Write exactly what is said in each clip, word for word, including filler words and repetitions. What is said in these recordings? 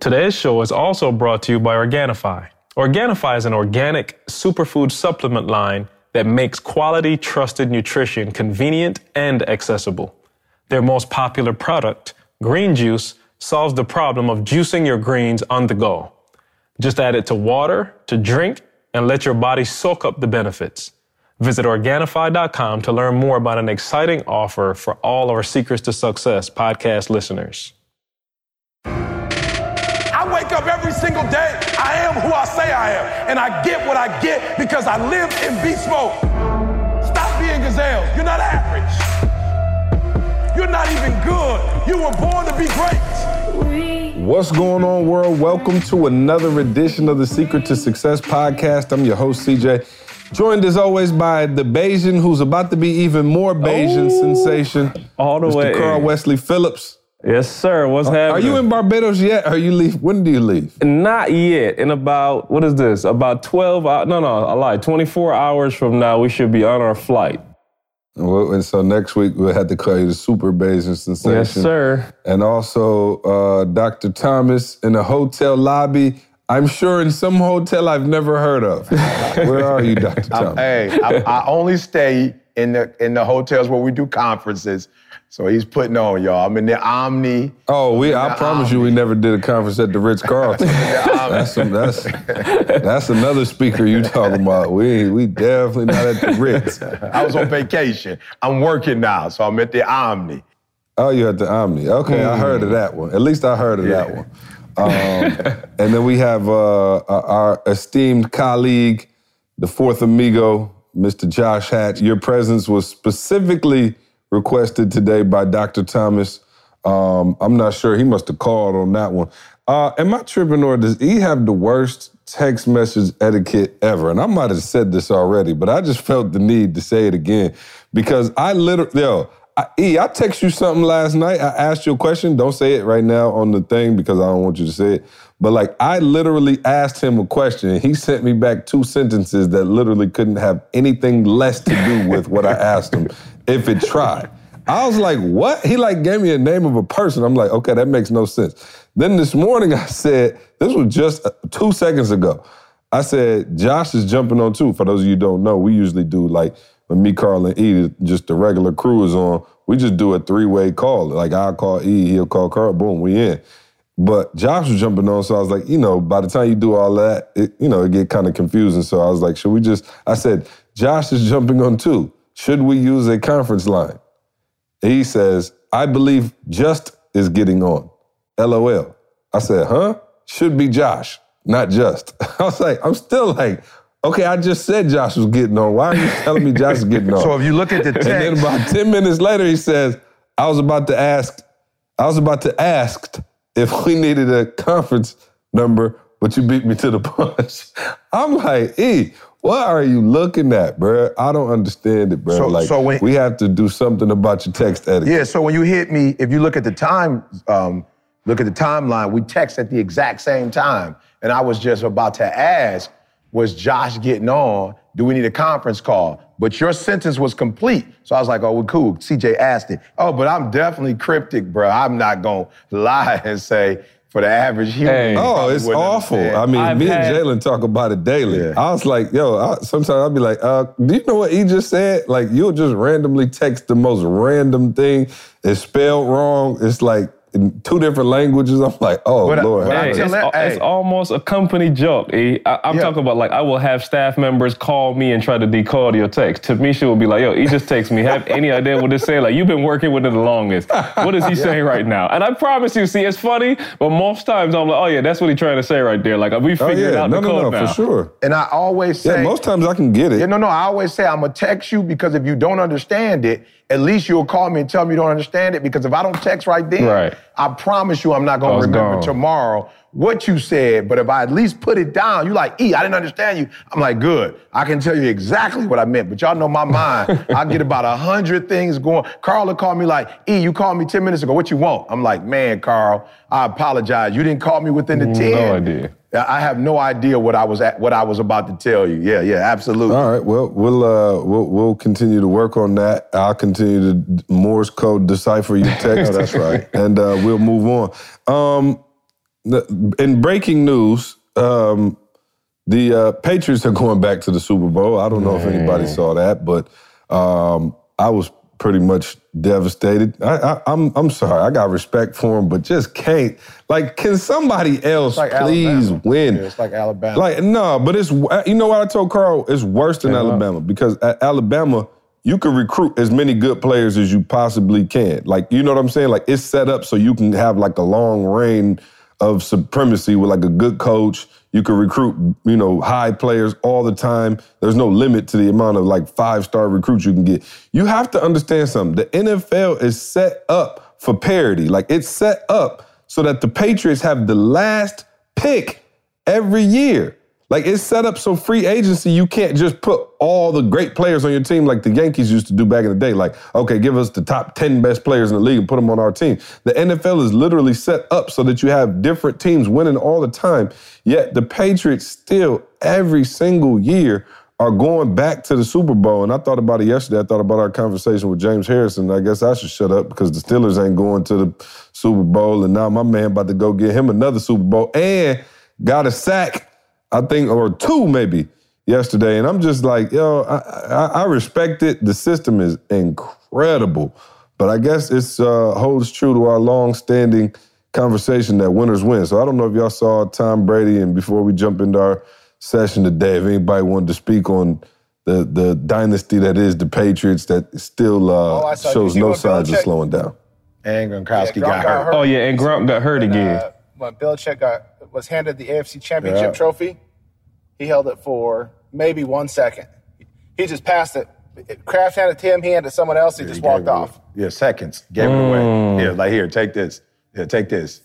Today's show is also brought to you by Organifi. Organifi is an organic superfood supplement line that makes quality, trusted nutrition convenient and accessible. Their most popular product, green juice, solves the problem of juicing your greens on the go. Just add it to water, to drink, and let your body soak up the benefits. Visit Organifi dot com to learn more about an exciting offer for all our Secrets to Success podcast listeners. Up every single day, I am who I say I am, and I get what I get because I live in beast mode. Stop being gazelles. You're not average. You're not even good. You were born to be great. What's going on, world? Welcome to another edition of the Secret to Success podcast. I'm your host, C J, joined as always by the Bayesian, who's about to be even more Bayesian oh, sensation, all the Mister way, Carl Wesley Phillips. Yes, sir. What's are, happening? Are you in Barbados yet? Or you leave? When do you leave? Not yet. In about, what is this? About twelve hours. No, no, I lied. twenty-four hours from now, we should be on our flight. Well, and so next week, we'll have to call you the Super Bayesian Sensation. Yes, sir. And also, uh, Doctor Thomas in a hotel lobby. I'm sure in some hotel I've never heard of. Where are you, Doctor Thomas? I'm, hey, I, I only stay in the in the hotels where we do conferences. So he's putting on, y'all. I'm in the Omni. Oh, we! I promise Omni. you we never did a conference at the Ritz-Carlton. that's, that's, that's another speaker you talking about. We we definitely not at the Ritz. I was on vacation. I'm working now, so I'm at the Omni. Oh, you're at the Omni. Okay, mm. I heard of that one. At least I heard of yeah. that one. Um, and then we have uh, our esteemed colleague, the fourth amigo, Mister Josh Hatch. Your presence was specifically requested today by Doctor Thomas. Um, I'm not sure. He must have called on that one. Uh, am I tripping, or does he have the worst text message etiquette ever? And I might have said this already, but I just felt the need to say it again because I literally, yo, I, E, I text you something last night. I asked you a question. Don't say it right now on the thing because I don't want you to say it. But like, I literally asked him a question and he sent me back two sentences that literally couldn't have anything less to do with what I asked him. If it tried. I was like, what? He like gave me a name of a person. I'm like, okay, that makes no sense. Then this morning I said, this was just two seconds ago. I said, Josh is jumping on too. For those of you who don't know, we usually do like, when me, Carl, and E, just the regular crew is on, we just do a three-way call. Like I'll call E, he'll call Carl, boom, we in. But Josh was jumping on, so I was like, you know, by the time you do all that, it, you know, it get kind of confusing. So I was like, should we just, I said, Josh is jumping on too. Should we use a conference line? He says, I believe just is getting on. LOL. I said, huh? Should be Josh, not just. I was like, I'm still like, okay, I just said Josh was getting on. Why are you telling me Josh is getting on? So if you look at the text. And then about ten minutes later, he says, I was about to ask, I was about to ask if we needed a conference number, but you beat me to the punch. I'm like, E, what are you looking at, bro? I don't understand it, bro. So, like, so when, we have to do something about your text etiquette. Yeah, so when you hit me, if you look at the time, um, look at the timeline, we text at the exact same time. And I was just about to ask, was Josh getting on? Do we need a conference call? But your sentence was complete. So I was like, oh, well, cool. C J asked it. Oh, but I'm definitely cryptic, bro. I'm not going to lie and say, for the average human. Hey. Oh, it's awful. I mean, I've me had... and Jalen talk about it daily. Yeah. I was like, yo, I, sometimes I'll be like, uh, do you know what he just said? Like, you'll just randomly text the most random thing. It's spelled wrong. It's like in two different languages. I'm like, oh, but Lord. I, hey, it's, hey. it's almost a company joke. E. I, I'm yeah. talking about, like, I will have staff members call me and try to decode your text. Tamisha will be like, yo, he just texts me. Have any idea what this saying? Like, you've been working with it the longest. What is he yeah. saying right now? And I promise you, see, it's funny, but most times I'm like, oh, yeah, that's what he's trying to say right there. Like, we figured oh, yeah. out no, the no, code no, now. For sure. And I always say... Yeah, most times I can get it. Yeah, no, no, I always say I'm going to text you because if you don't understand it, at least you'll call me and tell me you don't understand it because if I don't text right then, right. I promise you I'm not going to remember gone. tomorrow what you said, but if I at least put it down, you like, E, I didn't understand you. I'm like, good. I can tell you exactly what I meant, but y'all know my mind. I get about a hundred things going. Carl will call me like, E, you called me ten minutes ago. What you want? I'm like, man, Carl, I apologize. You didn't call me within the ten. No idea. I have no idea what I was at, what I was about to tell you. Yeah, yeah, absolutely. All right, well, we'll uh, we'll, we'll continue to work on that. I'll continue to Morse code decipher your text. Oh, that's right. And uh, we'll move on. Um, In breaking news, um, the uh, Patriots are going back to the Super Bowl. I don't know mm. if anybody saw that, but um, I was pretty much devastated. I, I, I'm I'm sorry. I got respect for him, but just can't. Like, can somebody else like please Alabama. win? Yeah, it's like Alabama. Like, no, but it's, you know what I told Carl? It's worse than Alabama. Alabama because at Alabama, you can recruit as many good players as you possibly can. Like, you know what I'm saying? Like, it's set up so you can have like a long reign of supremacy with like a good coach. You can recruit, you know, high players all the time. There's no limit to the amount of like five-star recruits you can get. You have to understand something. The N F L is set up for parity. Like, it's set up so that the Patriots have the last pick every year. Like, it's set up so free agency, you can't just put all the great players on your team like the Yankees used to do back in the day. Like, okay, give us the top ten best players in the league and put them on our team. The N F L is literally set up so that you have different teams winning all the time, yet the Patriots still every single year are going back to the Super Bowl. And I thought about it yesterday. I thought about our conversation with James Harrison. I guess I should shut up because the Steelers ain't going to the Super Bowl, and now my man about to go get him another Super Bowl and got a sack, I think, or two maybe, yesterday. And I'm just like, yo, I, I, I respect it. The system is incredible. But I guess it's uh, holds true to our long-standing conversation that winners win. So I don't know if y'all saw Tom Brady, and before we jump into our session today, if anybody wanted to speak on the, the dynasty that is the Patriots that still uh, oh, shows no signs of slowing down. And Gronkowski yeah, got, got hurt. hurt. Oh, yeah, and Gronk got hurt and, again. Uh, when Belichick got was handed the A F C Championship yeah. trophy, he held it for maybe one second. He just passed it. Kraft handed it to him, he handed it to someone else, he yeah, just he walked off. It. Yeah, seconds. Gave mm. it away. Yeah, like, here, take this. Yeah, take this.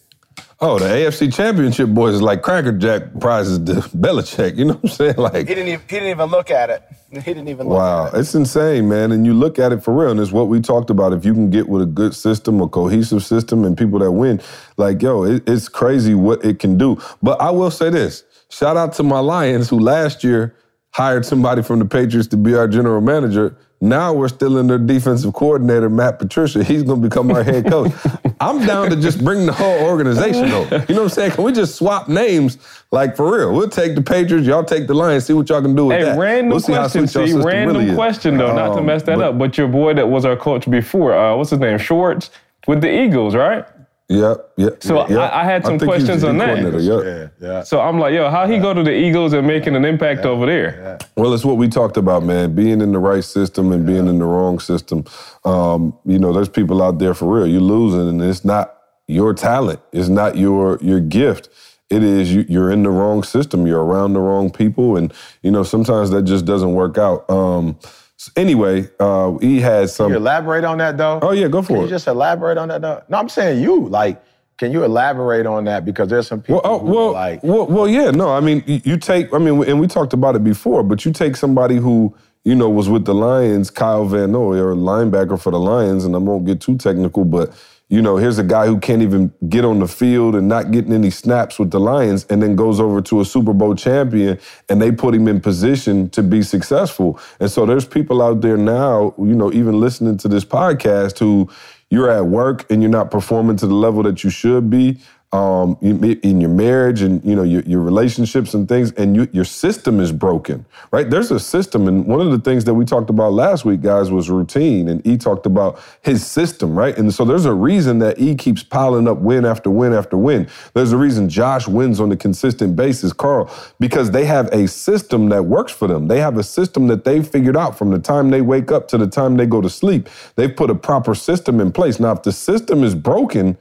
Oh, the A F C Championship boys is like Cracker Jack prizes to Belichick. You know what I'm saying? Like, he didn't even, he didn't even look at it. He didn't even look wow, at it. Wow, it's insane, man. And you look at it for real, and it's what we talked about. If you can get with a good system, a cohesive system, and people that win, like, yo, it, it's crazy what it can do. But I will say this. Shout out to my Lions, who last year hired somebody from the Patriots to be our general manager. Now we're still in their defensive coordinator, Matt Patricia. He's going to become our head coach. I'm down to just bring the whole organization over. You know what I'm saying? Can we just swap names? Like, for real. We'll take the Patriots. Y'all take the Lions. See what y'all can do with hey, that. Random we'll see question, see, random really question, though, um, not to mess that but, up. But your boy that was our coach before, uh, what's his name, Schwartz, with the Eagles, right? Yep, yep. So yep. I, I had some I questions on that. Yep. Yeah, yeah. So I'm like, yo, how he go to the Eagles and making an impact yeah, over there? Yeah. Well, it's what we talked about, man. Being in the right system and yeah. being in the wrong system. Um, you know, there's people out there for real. You're losing, and it's not your talent. It's not your your gift. It is you, you're in the wrong system. You're around the wrong people, and you know sometimes that just doesn't work out. Um, So anyway, uh, he had some... Can you elaborate on that, though? Oh, yeah, go for it. Can you just elaborate on that, though? No, I'm saying you. Like, can you elaborate on that? Because there's some people well, oh, who well, like... Well, well, yeah, no, I mean, you take... I mean, and we talked about it before, but you take somebody who, you know, was with the Lions, Kyle Van Noy, or linebacker for the Lions, and I won't get too technical, but, you know, here's a guy who can't even get on the field and not getting any snaps with the Lions, and then goes over to a Super Bowl champion, and they put him in position to be successful. And so there's people out there now, you know, even listening to this podcast, who you're at work and you're not performing to the level that you should be um, in your marriage and, you know, your, your relationships and things, and you, your system is broken, right? There's a system, and one of the things that we talked about last week, guys, was routine, and E talked about his system, right? And so there's a reason that E keeps piling up win after win after win. There's a reason Josh wins on a consistent basis, Carl, because they have a system that works for them. They have a system that they've figured out from the time they wake up to the time they go to sleep. They've put a proper system in place. Now, if the system is broken,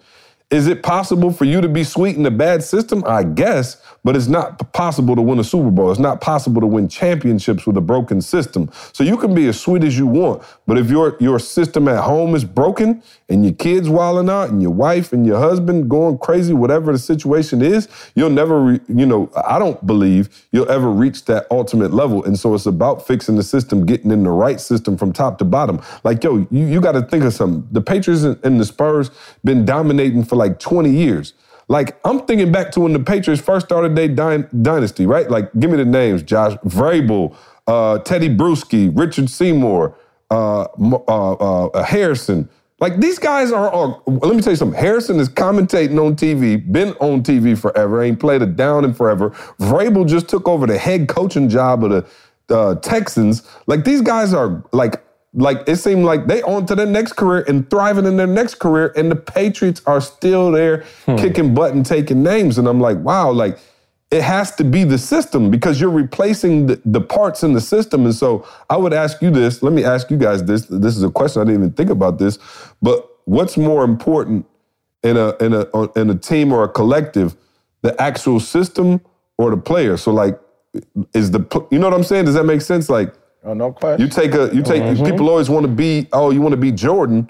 is it possible for you to be sweet in a bad system? I guess, but it's not possible to win a Super Bowl. It's not possible to win championships with a broken system. So you can be as sweet as you want, but if your your system at home is broken and your kids wilding out and your wife and your husband going crazy, whatever the situation is, you'll never, re- you know, I don't believe you'll ever reach that ultimate level. And so it's about fixing the system, getting in the right system from top to bottom. Like, yo, you, you got to think of something. The Patriots and the Spurs been dominating for like, like twenty years. Like, I'm thinking back to when the Patriots first started their dy- dynasty, right? Like, give me the names, Josh Vrabel, uh, Teddy Bruschi, Richard Seymour, uh, uh, uh, Harrison. Like, these guys are, are, let me tell you something. Harrison is commentating on T V, been on T V forever, ain't played a down in forever. Vrabel just took over the head coaching job of the, the Texans. Like, these guys are, like, like it seemed like they on to their next career and thriving in their next career, and the Patriots are still there hmm. kicking butt and taking names. And I'm like, wow, like, it has to be the system because you're replacing the, the parts in the system. And so I would ask you this. Let me ask you guys this. This is a question I didn't even think about this. But what's more important in a in a in a team or a collective, the actual system or the player? So like, is the you know what I'm saying? Does that make sense? Like, oh, no question. You take a you take mm-hmm. people always want to be oh you want to be Jordan.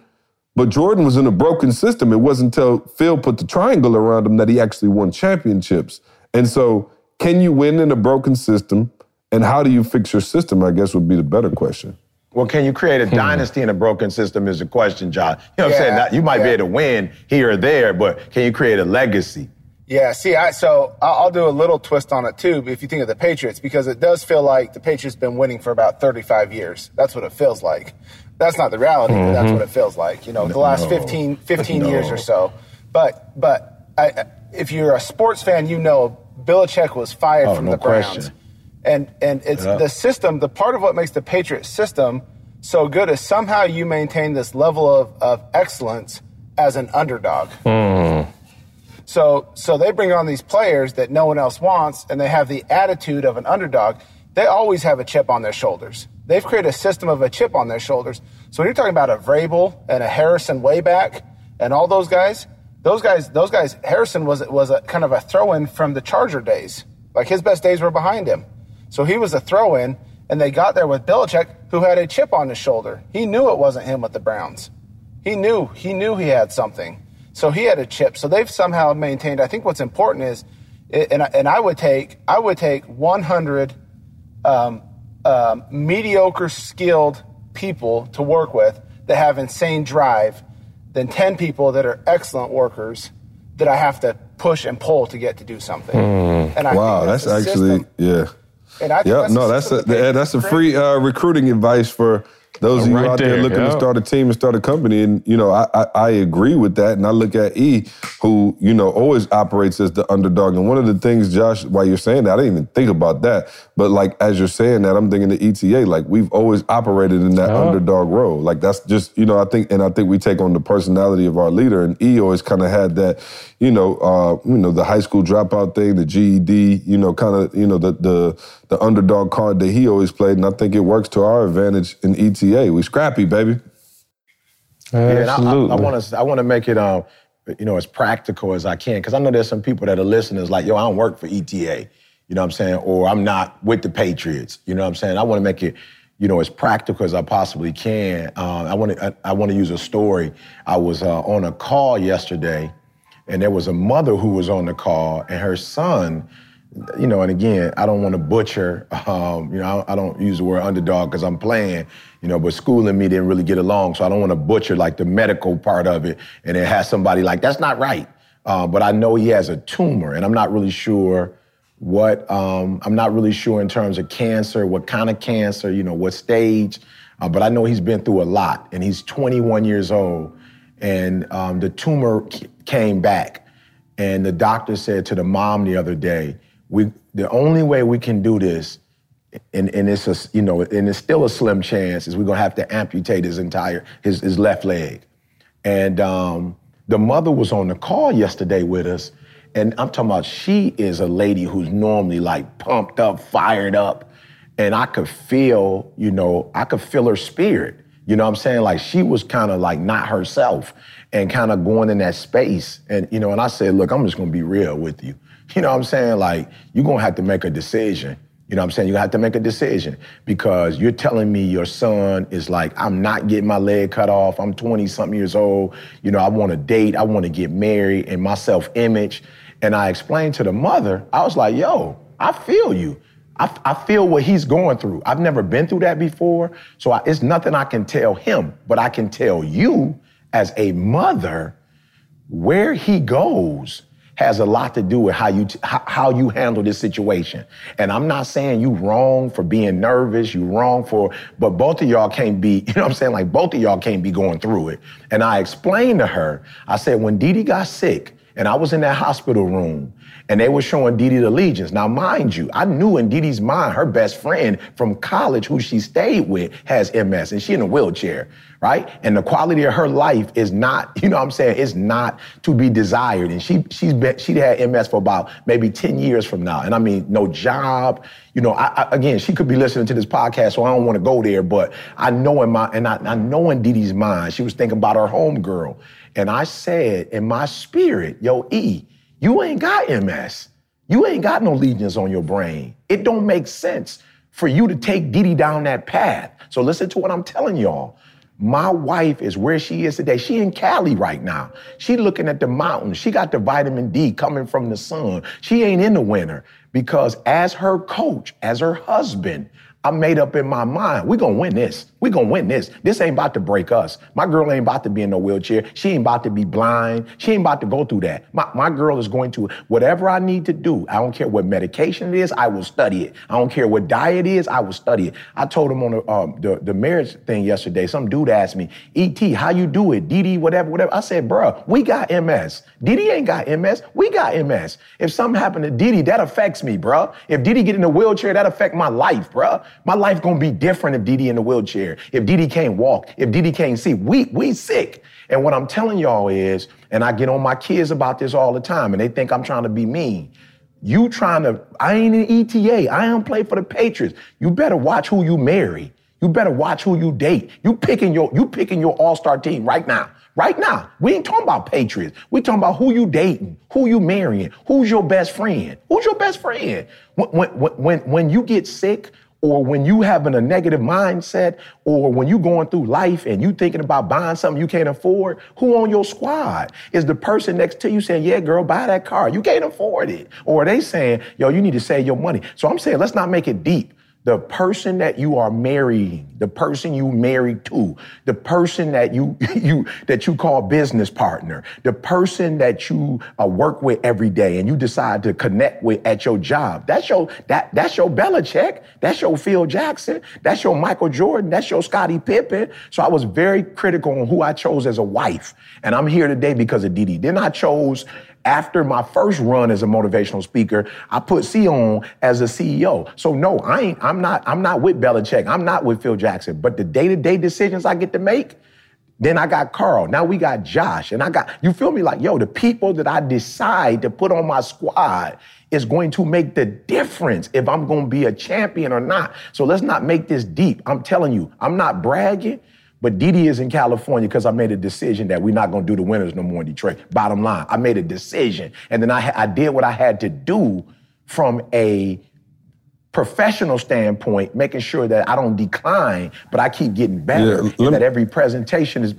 But Jordan was in a broken system. It wasn't until Phil put the triangle around him that he actually won championships. And so, can you win in a broken system? And how do you fix your system, I guess, would be the better question. Well, can you create a hmm. dynasty in a broken system is the question, John. You know what yeah, I'm saying? Now, you might yeah. be able to win here or there, but can you create a legacy? Yeah, see, I, so I'll do a little twist on it, too, if you think of the Patriots, because it does feel like the Patriots have been winning for about thirty-five years. That's what it feels like. That's not the reality, mm-hmm. but that's what it feels like, you know, no. the last fifteen, fifteen no. years or so. But but I, if you're a sports fan, you know Belichick was fired oh, from no the Browns. Question. And and it's yeah. the system, the part of what makes the Patriots system so good is somehow you maintain this level of, of excellence as an underdog. Mm. So so they bring on these players that no one else wants, and they have the attitude of an underdog. They always have a chip on their shoulders. They've created a system of a chip on their shoulders. So when you're talking about a Vrabel and a Harrison way back and all those guys, Those guys, those guys. Harrison was was a kind of a throw-in from the Charger days. Like, his best days were behind him, so he was a throw-in. And they got there with Belichick, who had a chip on his shoulder. He knew it wasn't him with the Browns. He knew he knew he had something, so he had a chip. So they've somehow maintained. I think what's important is, and I, and I would take I would take one hundred um, um, mediocre skilled people to work with that have insane drive than ten people that are excellent workers that I have to push and pull to get to do something. Mm. And I wow, think that's, that's actually, system. yeah. And I think yep, that's no, that's a, that that's a free uh, recruiting advice for those oh, of you right out there, there looking yeah. to start a team and start a company. And, you know, I, I, I agree with that. And I look at E, who, you know, always operates as the underdog. And one of the things, Josh, while you're saying that, I didn't even think about that. But, like, as you're saying that, I'm thinking the E T A, like, we've always operated in that oh. underdog role. Like, that's just, you know, I think, and I think we take on the personality of our leader. And E always kind of had that, you know, uh, you know, the high school dropout thing, the G E D, you know, kind of, you know, the, the the underdog card that he always played. And I think it works to our advantage in E T A. We scrappy, baby. Absolutely. Yeah, I want to. I want to make it, um, you know, as practical as I can, because I know there's some people that are listening like, yo, I don't work for E T A, you know what I'm saying, or I'm not with the Patriots, you know what I'm saying. I want to make it, you know, as practical as I possibly can. Uh, I want to. I, I want to use a story. I was uh, on a call yesterday, and there was a mother who was on the call, and her son. You know, and again, I don't want to butcher, um, you know, I, I don't use the word underdog because I'm playing, you know, but school and me didn't really get along. So I don't want to butcher like the medical part of it. And it has somebody like, that's not right. Uh, but I know he has a tumor, and I'm not really sure what, um, I'm not really sure in terms of cancer, what kind of cancer, you know, what stage. Uh, but I know he's been through a lot, and he's twenty-one years old, and um, the tumor c- came back. And the doctor said to the mom the other day, We, the only way we can do this, and, and it's a, you know, and it's still a slim chance, is we're gonna have to amputate his entire his, his left leg. And um, the mother was on the call yesterday with us, and I'm talking about, she is a lady who's normally like pumped up, fired up, and I could feel, you know, I could feel her spirit. You know what I'm saying? Like, she was kind of like not herself, and kind of going in that space. And you know, and I said, look, I'm just gonna be real with you. You know what I'm saying? Like, you're going to have to make a decision. You know what I'm saying? You're going to have to make a decision, because you're telling me your son is like, I'm not getting my leg cut off. I'm twenty-something years old. You know, I want to date. I want to get married, and my self-image. And I explained to the mother, I was like, yo, I feel you. I, I feel what he's going through. I've never been through that before. So I, it's nothing I can tell him, but I can tell you as a mother where he goes. has a lot to do with how you, t- how you handle this situation. And I'm not saying you wrong for being nervous, you wrong for, but both of y'all can't be, you know what I'm saying? Like both of y'all can't be going through it. And I explained to her, I said, when Didi got sick and I was in that hospital room and they were showing Didi the legions. Now, mind you, I knew in Didi's mind, her best friend from college who she stayed with has M S and she in a wheelchair, right? And the quality of her life is not, you know what I'm saying, it's not to be desired. And she, she's been, she'd had M S for about maybe ten years from now. And I mean, no job, you know, I, I, again, she could be listening to this podcast, so I don't want to go there, but I know in my, and I, I know in Didi's mind, she was thinking about her homegirl. And I said in my spirit, yo, E, you ain't got M S. You ain't got no legions on your brain. It don't make sense for you to take Didi down that path. So listen to what I'm telling y'all. My wife is where she is today. She in Cali right now. She looking at the mountains. She got the vitamin D coming from the sun. She ain't in the winter because as her coach, as her husband, I made up in my mind, we're gonna win this. We're gonna win this. This ain't about to break us. My girl ain't about to be in no wheelchair. She ain't about to be blind. She ain't about to go through that. My, my girl is going to, whatever I need to do, I don't care what medication it is, I will study it. I don't care what diet is, I will study it. I told him on the um, the, the marriage thing yesterday, some dude asked me, E T, how you do it? Didi, whatever, whatever. I said, bruh, we got M S. Didi ain't got M S, we got M S. If something happened to Didi, that affects me, bruh. If Didi get in a wheelchair, that affect my life, bruh. My life gonna be different if Didi in the wheelchair, if Didi can't walk, if Didi can't see. We we sick. And what I'm telling y'all is, and I get on my kids about this all the time, and they think I'm trying to be mean. You trying to, I ain't in E T A. I don't play for the Patriots. You better watch who you marry. You better watch who you date. You picking your, you picking your all-star team right now. Right now, we ain't talking about Patriots. We talking about who you dating, who you marrying, who's your best friend. Who's your best friend? When, when, when, when you get sick, or when you having a negative mindset, or when you going through life and you thinking about buying something you can't afford, who on your squad is the person next to you saying, yeah, girl, buy that car. You can't afford it. Or are they saying, yo, you need to save your money. So I'm saying, let's not make it deep. The person that you are marrying, the person you married to, the person that you you that you call business partner, the person that you uh, work with every day and you decide to connect with at your job, that's your that that's your Belichick, that's your Phil Jackson, that's your Michael Jordan, that's your Scottie Pippen. So I was very critical on who I chose as a wife, and I'm here today because of Didi. Then I chose. After my first run as a motivational speaker, I put C on as a C E O. So no, I ain't, I'm not, I'm not with Belichick. I'm not with Phil Jackson. But the day-to-day decisions I get to make, then I got Carl. Now we got Josh. And I got, you feel me? Like, yo, the people that I decide to put on my squad is going to make the difference if I'm going to be a champion or not. So let's not make this deep. I'm telling you, I'm not bragging. But Didi is in California because I made a decision that we're not going to do the winners no more in Detroit. Bottom line, I made a decision. And then I, I did what I had to do from a professional standpoint, making sure that I don't decline, but I keep getting better yeah, and that every presentation is...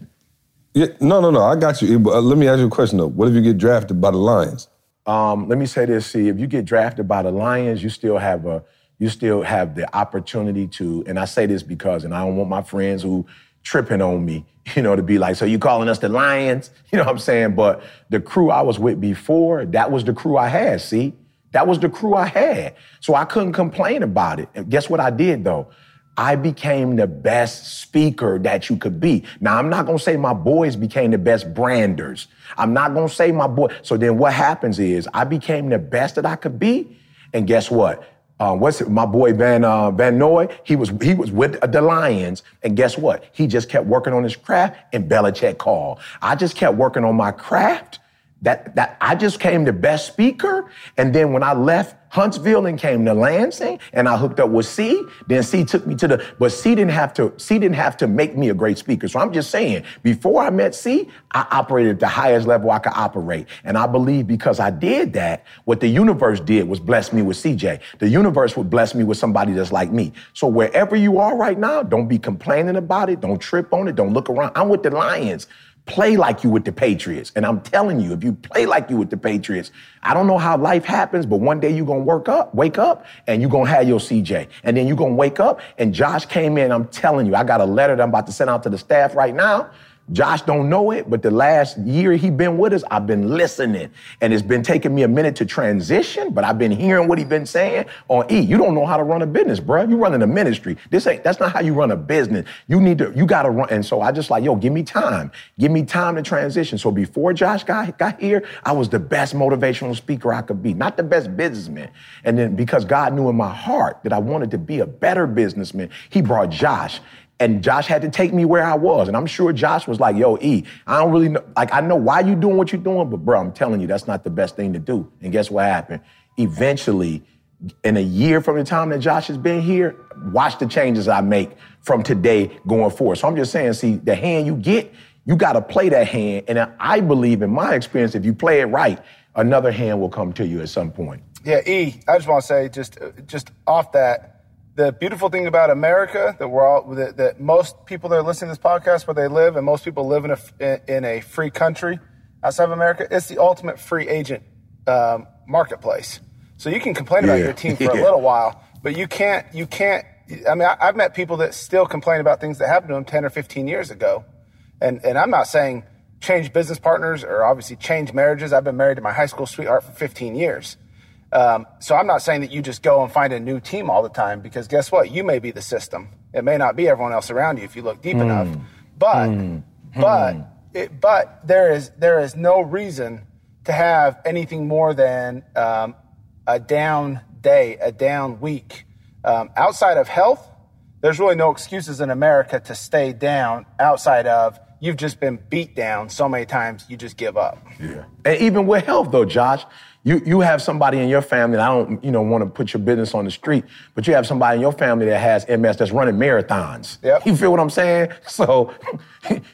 Yeah, no, no, no, I got you. But let me ask you a question, though. What if you get drafted by the Lions? Um, let me say this. See, if you get drafted by the Lions, you still have a, you still have the opportunity to... And I say this because, and I don't want my friends who... tripping on me, you know, to be like, so you calling us the Lions? You know what I'm saying? But the crew I was with before, that was the crew I had, see? That was the crew I had. So I couldn't complain about it. And guess what I did, though? I became the best speaker that you could be. Now, I'm not going to say my boys became the best branders. I'm not going to say my boy. So then what happens is I became the best that I could be. And guess what? Uh, what's it? My boy Van uh, Van Noy, he was he was with the Lions, and guess what? He just kept working on his craft, and Belichick called. I just kept working on my craft. That that I just came the best speaker, and then when I left Huntsville and came to Lansing, and I hooked up with C. Then C took me to the, but C didn't have to. C didn't have to make me a great speaker. So I'm just saying, before I met C, I operated at the highest level I could operate, and I believe because I did that, what the universe did was bless me with C J. The universe would bless me with somebody that's like me. So wherever you are right now, don't be complaining about it. Don't trip on it. Don't look around. I'm with the Lions. Play like you with the Patriots. And I'm telling you, if you play like you with the Patriots, I don't know how life happens, but one day you're going to work up, wake up and you're going to have your C J. And then you're going to wake up and Josh came in. I'm telling you, I got a letter that I'm about to send out to the staff right now. Josh don't know it, but the last year he been with us, I've been listening. And it's been taking me a minute to transition, but I've been hearing what he's been saying on E. You don't know how to run a business, bruh. You running a ministry. This ain't, that's not how you run a business. You need to, you gotta run. And so I just like, yo, give me time. Give me time to transition. So before Josh got, got here, I was the best motivational speaker I could be, not the best businessman. And then because God knew in my heart that I wanted to be a better businessman, he brought Josh. And Josh had to take me where I was. And I'm sure Josh was like, yo, E, I don't really know. Like, I know why you doing what you're doing, but bro, I'm telling you, that's not the best thing to do. And guess what happened? Eventually, in a year from the time that Josh has been here, watch the changes I make from today going forward. So I'm just saying, see, the hand you get, you got to play that hand. And I believe, in my experience, if you play it right, another hand will come to you at some point. Yeah, E, I just want to say, just, just off that, the beautiful thing about America that we're all that, that most people that are listening to this podcast where they live, and most people live in a in a free country outside of America, it's the ultimate free agent um, marketplace. So you can complain yeah. about your team for yeah. a little while, but you can't you can't. I mean, I, I've met people that still complain about things that happened to them ten or fifteen years ago, and and I'm not saying change business partners or obviously change marriages. I've been married to my high school sweetheart for fifteen years. Um, so I'm not saying that you just go and find a new team all the time, because guess what? You may be the system. It may not be everyone else around you if you look deep mm. enough. But mm. but mm. It, but there is there is no reason to have anything more than um, a down day, a down week. Um, outside of health, there's really no excuses in America to stay down outside of you've just been beat down so many times you just give up. Yeah, and even with health though, Josh. You you have somebody in your family, and I don't, you know, want to put your business on the street, but you have somebody in your family that has M S that's running marathons. Yep. You feel what I'm saying? So,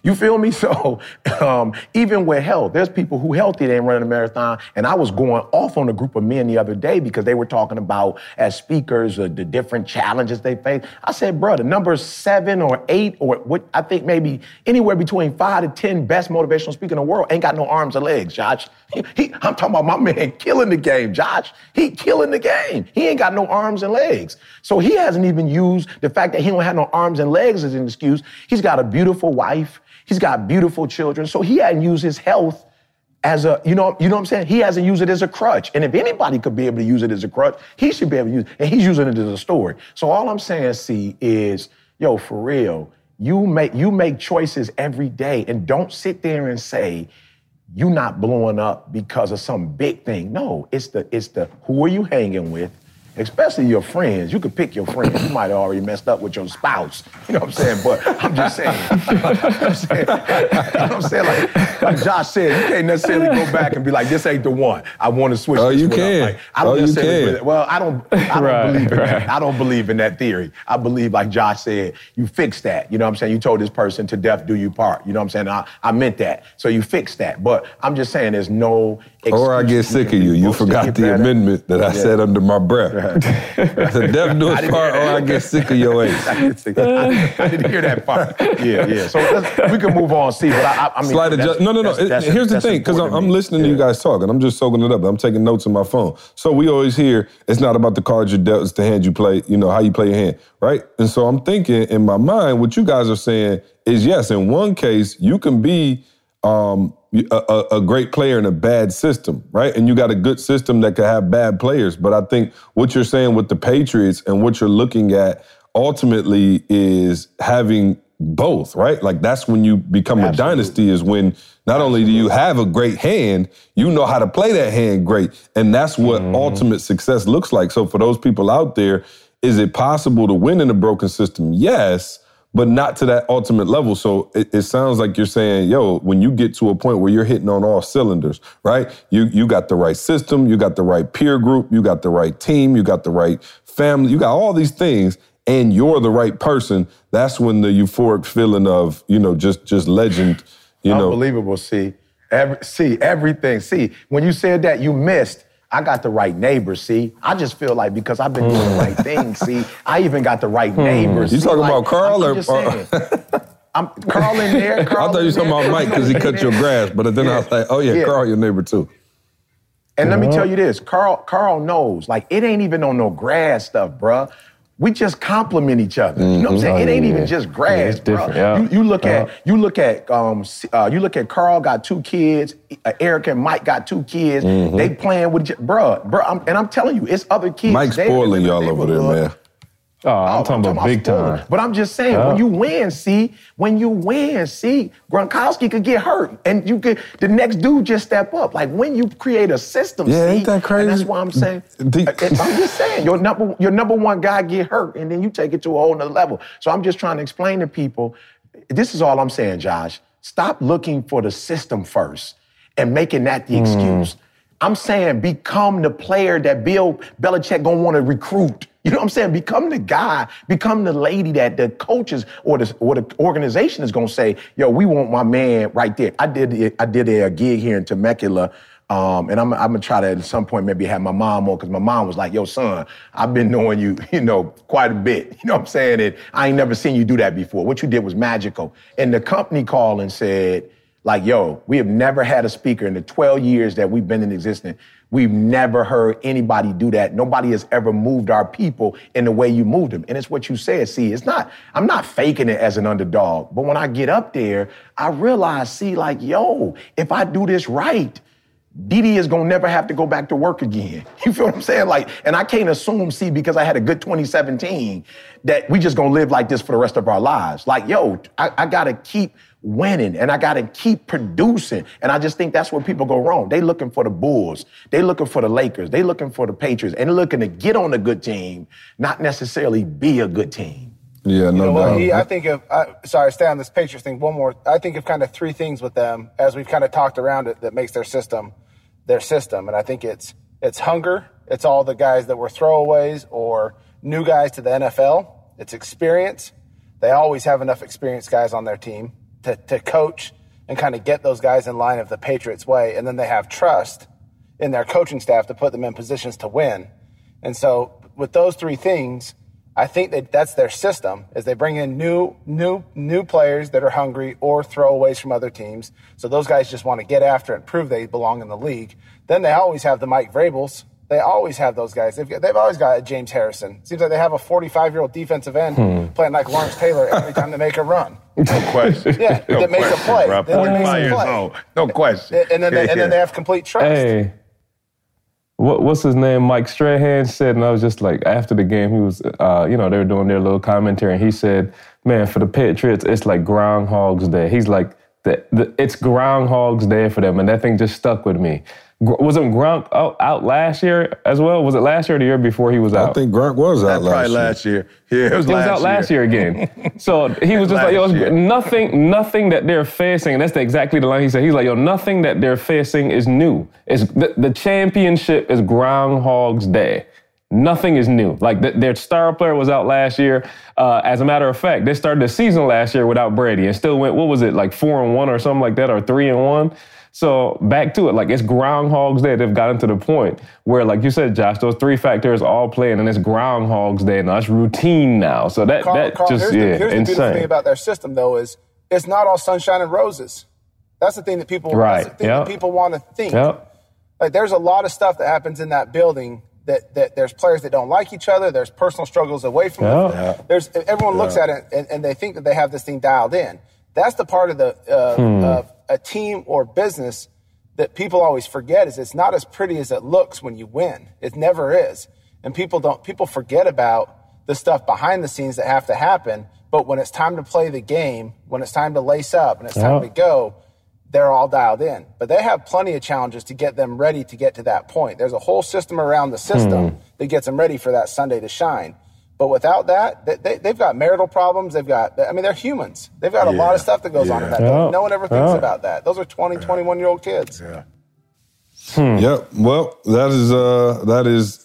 you feel me? So, um, even with health, there's people who healthy, they ain't running a marathon, and I was going off on a group of men the other day because they were talking about, as speakers, uh, the different challenges they face. I said, bro, the number seven or eight or what I think maybe anywhere between five to ten best motivational speaker in the world ain't got no arms or legs, Josh. He, he, I'm talking about my man killing the game, Josh. He killing the game. He ain't got no arms and legs. So he hasn't even used the fact that he don't have no arms and legs as an excuse. He's got a beautiful wife. He's got beautiful children. So he hadn't used his health as a, you know, you know what I'm saying? He hasn't used it as a crutch. And if anybody could be able to use it as a crutch, he should be able to use it. And he's using it as a story. So all I'm saying, C, is, yo, for real, you make, you make choices every day, and don't sit there and say, you not blowing up because of some big thing. No, it's the it's the who are you hanging with, especially your friends. You could pick your friends. You might have already messed up with your spouse. You know what I'm saying? But I'm just saying. I'm saying, you know what I'm saying? Like, like Josh said, you can't necessarily go back and be like, this ain't the one. I want to switch. Oh, this you one can. Like, I don't oh, necessarily. Can. Well, I don't. I don't right, believe in right. that. I don't believe in that theory. I believe, like Josh said, you fix that. You know what I'm saying? You told this person, to death do you part. You know what I'm saying? I, I meant that. So you fix that. But I'm just saying, there's no. Or I get sick of you. You forgot the amendment that I yeah. said under my breath. The death do us part, or I get sick of your ass. I didn't, I, I didn't hear that part. Yeah, yeah. So we can move on, see. But I, I mean, Slide adjust. No, no, no. That's, that's, Here's the thing, because I'm, I'm listening yeah. to you guys talk, and I'm just soaking it up. I'm taking notes on my phone. So we always hear it's not about the cards you dealt, it's the hand you play. You know how you play your hand, right? And so I'm thinking in my mind, what you guys are saying is yes. In one case, you can be. Um, A, a, a great player in a bad system, right? And you got a good system that could have bad players. But I think what you're saying with the Patriots and what you're looking at ultimately is having both, right? Like that's when you become Absolutely. a dynasty, is when not Absolutely. only do you have a great hand, you know how to play that hand great. And that's what mm. ultimate success looks like. So for those people out there, is it possible to win in a broken system? Yes. But not to that ultimate level. So it, it sounds like you're saying, yo, when you get to a point where you're hitting on all cylinders, right? You you got the right system, you got the right peer group, you got the right team, you got the right family, you got all these things, and you're the right person. That's when the euphoric feeling of, you know, just just legend, you know. Unbelievable, see. Every, see, everything. See, when you said that, you missed. I got the right neighbors, see? I just feel like because I've been mm. doing the right thing, see? I even got the right neighbors. You talking like, about Carl I'm, or... I'm Carl in there, Carl I thought you were talking about Mike because he cut your grass, but then yeah. I was like, oh yeah, yeah, Carl, your neighbor too. And mm-hmm. let me tell you this, Carl Carl knows, like it ain't even on no grass stuff, bruh. we just complement each other. Mm-hmm. You know what I'm saying? Oh, it ain't yeah. even just grass, yeah, bro. Yeah. You, you look uh-huh. at you look at um uh, you look at Carl got two kids, uh, Eric and Mike got two kids. Mm-hmm. They playing with bro, bro. I'm, and I'm telling you, it's other kids. Mike's spoiling y'all over there, man. Oh, I'm, I'm talking about, about big spoiling. Time. But I'm just saying, yeah. when you win, see, when you win, see, Gronkowski could get hurt, and you could the next dude just step up. Like when you create a system, yeah, see, ain't that crazy? And that's why I'm saying, the, I'm just saying, your number, your number one guy get hurt, and then you take it to a whole nother level. So I'm just trying to explain to people, this is all I'm saying, Josh. Stop looking for the system first and making that the excuse. Mm. I'm saying become the player that Bill Belichick gonna want to recruit. You know what I'm saying? Become the guy, become the lady that the coaches or the, or the organization is gonna say, yo, we want my man right there. I did I did a gig here in Temecula, um, and I'm, I'm gonna try to at some point maybe have my mom on, because my mom was like, yo, son, I've been knowing you, you know, quite a bit. You know what I'm saying? And I ain't never seen you do that before. What you did was magical. And the company called and said, like, yo, we have never had a speaker in the twelve years that we've been in existence. We've never heard anybody do that. Nobody has ever moved our people in the way you moved them. And it's what you said. See, it's not, I'm not faking it as an underdog. But when I get up there, I realize, see, like, yo, if I do this right, Didi is gonna never have to go back to work again. You feel what I'm saying? Like, and I can't assume, see, because I had a good twenty seventeen, that we just gonna live like this for the rest of our lives. Like, yo, I, I gotta keep winning, and I gotta keep producing. And I just think that's where people go wrong. They looking for the Bulls, they looking for the Lakers, they looking for the Patriots, and they're looking to get on a good team, not necessarily be a good team. Yeah, no you know, doubt. He, I think of, I, sorry, stay on this Patriots thing one more. I think of kind of three things with them, as we've kind of talked around it, that makes their system their system. And I think it's it's hunger. It's all the guys that were throwaways or new guys to the N F L. It's experience. They always have enough experienced guys on their team to, to coach and kind of get those guys in line of the Patriots way. And then they have trust in their coaching staff to put them in positions to win. And so with those three things, I think that that's their system, is they bring in new, new, new players that are hungry or throwaways from other teams. So those guys just want to get after and prove they belong in the league. Then they always have the Mike Vrabels. They always have those guys. They've, they've always got a James Harrison. Seems like they have a forty-five-year-old defensive end hmm. playing like Lawrence Taylor every time they make a run. No question. Yeah, no that makes a play. That makes a play. Old. No question. And then they, yeah. and then they have complete trust. Hey. What, what's his name? Mike Strahan said, and I was just like, after the game, he was, uh, you know, they were doing their little commentary, and he said, man, for the Patriots, it's like Groundhog's Day. He's like, the, the, it's Groundhog's Day for them, and that thing just stuck with me. Wasn't Gronk out, out last year as well? Was it last year or the year before he was out? I think Gronk was out last year. last year. Yeah, it was, it last was out year. last year again. So he was just like, yo, it's nothing, nothing that they're facing, and that's the, exactly the line he said. He's like, yo, nothing that they're facing is new. It's the, the championship is Groundhog's Day. Nothing is new. Like, th- their star player was out last year. Uh, as a matter of fact, they started the season last year without Brady and still went, what was it, like four and one or something like that, or three and one? So back to it, like it's Groundhog's Day. They've gotten to the point where, like you said, Josh, those three factors all playing, and it's Groundhog's Day now. It's routine now. So that Carl, that Carl, just yeah, the, here's insane. The beautiful thing about their system, though, is it's not all sunshine and roses. That's the thing that people right. That's the thing yep. that people want to think. Yep. Like there's a lot of stuff that happens in that building. That, that there's players that don't like each other. There's personal struggles away from yeah. them. Yeah. There's everyone yeah. looks at it and, and they think that they have this thing dialed in. That's the part of the uh, hmm. of a team or business that people always forget is it's not as pretty as it looks when you win. It never is, and people don't people forget about the stuff behind the scenes that have to happen. But when it's time to play the game, when it's time to lace up, and it's yeah. time to go, they're all dialed in. But they have plenty of challenges to get them ready to get to that point. There's a whole system around the system hmm. that gets them ready for that Sunday to shine. But without that, they, they, they've got marital problems. They've got, I mean, they're humans. They've got yeah. a lot of stuff that goes yeah. on in that. Yeah. No one ever thinks yeah. about that. Those are twenty, twenty-one-year-old kids. Yeah. Hmm. Yep. Well, that is uh, that is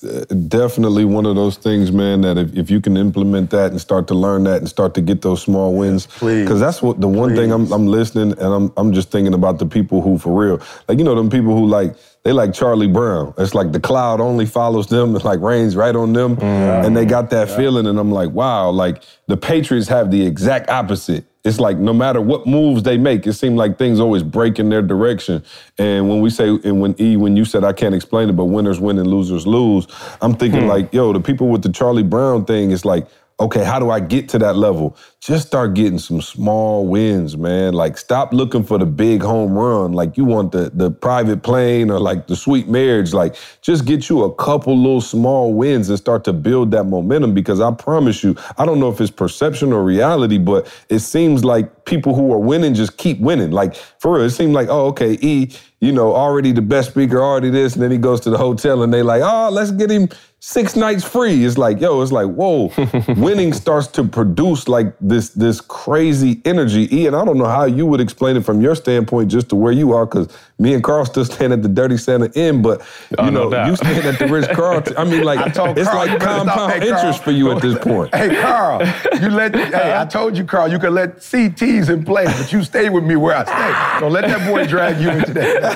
definitely one of those things, man, that if, if you can implement that and start to learn that and start to get those small wins. Yes, please. Because that's what the one please. thing I'm, I'm listening and I'm, I'm just thinking about the people who for real, like, you know, them people who like, they like Charlie Brown. It's like the cloud only follows them. It's like rains right on them. Mm-hmm. And they got that yeah. feeling. And I'm like, wow, like the Patriots have the exact opposite. It's like no matter what moves they make, it seemed like things always break in their direction. And when we say, and when E, when you said, I can't explain it, but winners win and losers lose, I'm thinking hmm. like, yo, the people with the Charlie Brown thing, it's like, okay, how do I get to that level? Just start getting some small wins, man. Like, stop looking for the big home run. Like, you want the, the private plane or, like, the sweet marriage. Like, just get you a couple little small wins and start to build that momentum, because I promise you, I don't know if it's perception or reality, but it seems like people who are winning just keep winning. Like, for real, it seemed like, oh, okay, E, you know, already the best speaker, already this, and then he goes to the hotel and they like, oh, let's get him six nights free. It's like, yo, it's like, whoa, winning starts to produce like this this crazy energy. Ian, I don't know how you would explain it from your standpoint just to where you are, because me and Carl still stand at the Dirty Santa Inn, but you oh, know, no you stand at the Ritz-Carlton. I mean, like, I told it's Carl, like compound hey, interest Carl. for you at this point. Hey, Carl, you let, hey, I told you, Carl, you could let C Ts in play, but you stay with me where I stay. Don't let that boy drag you into that.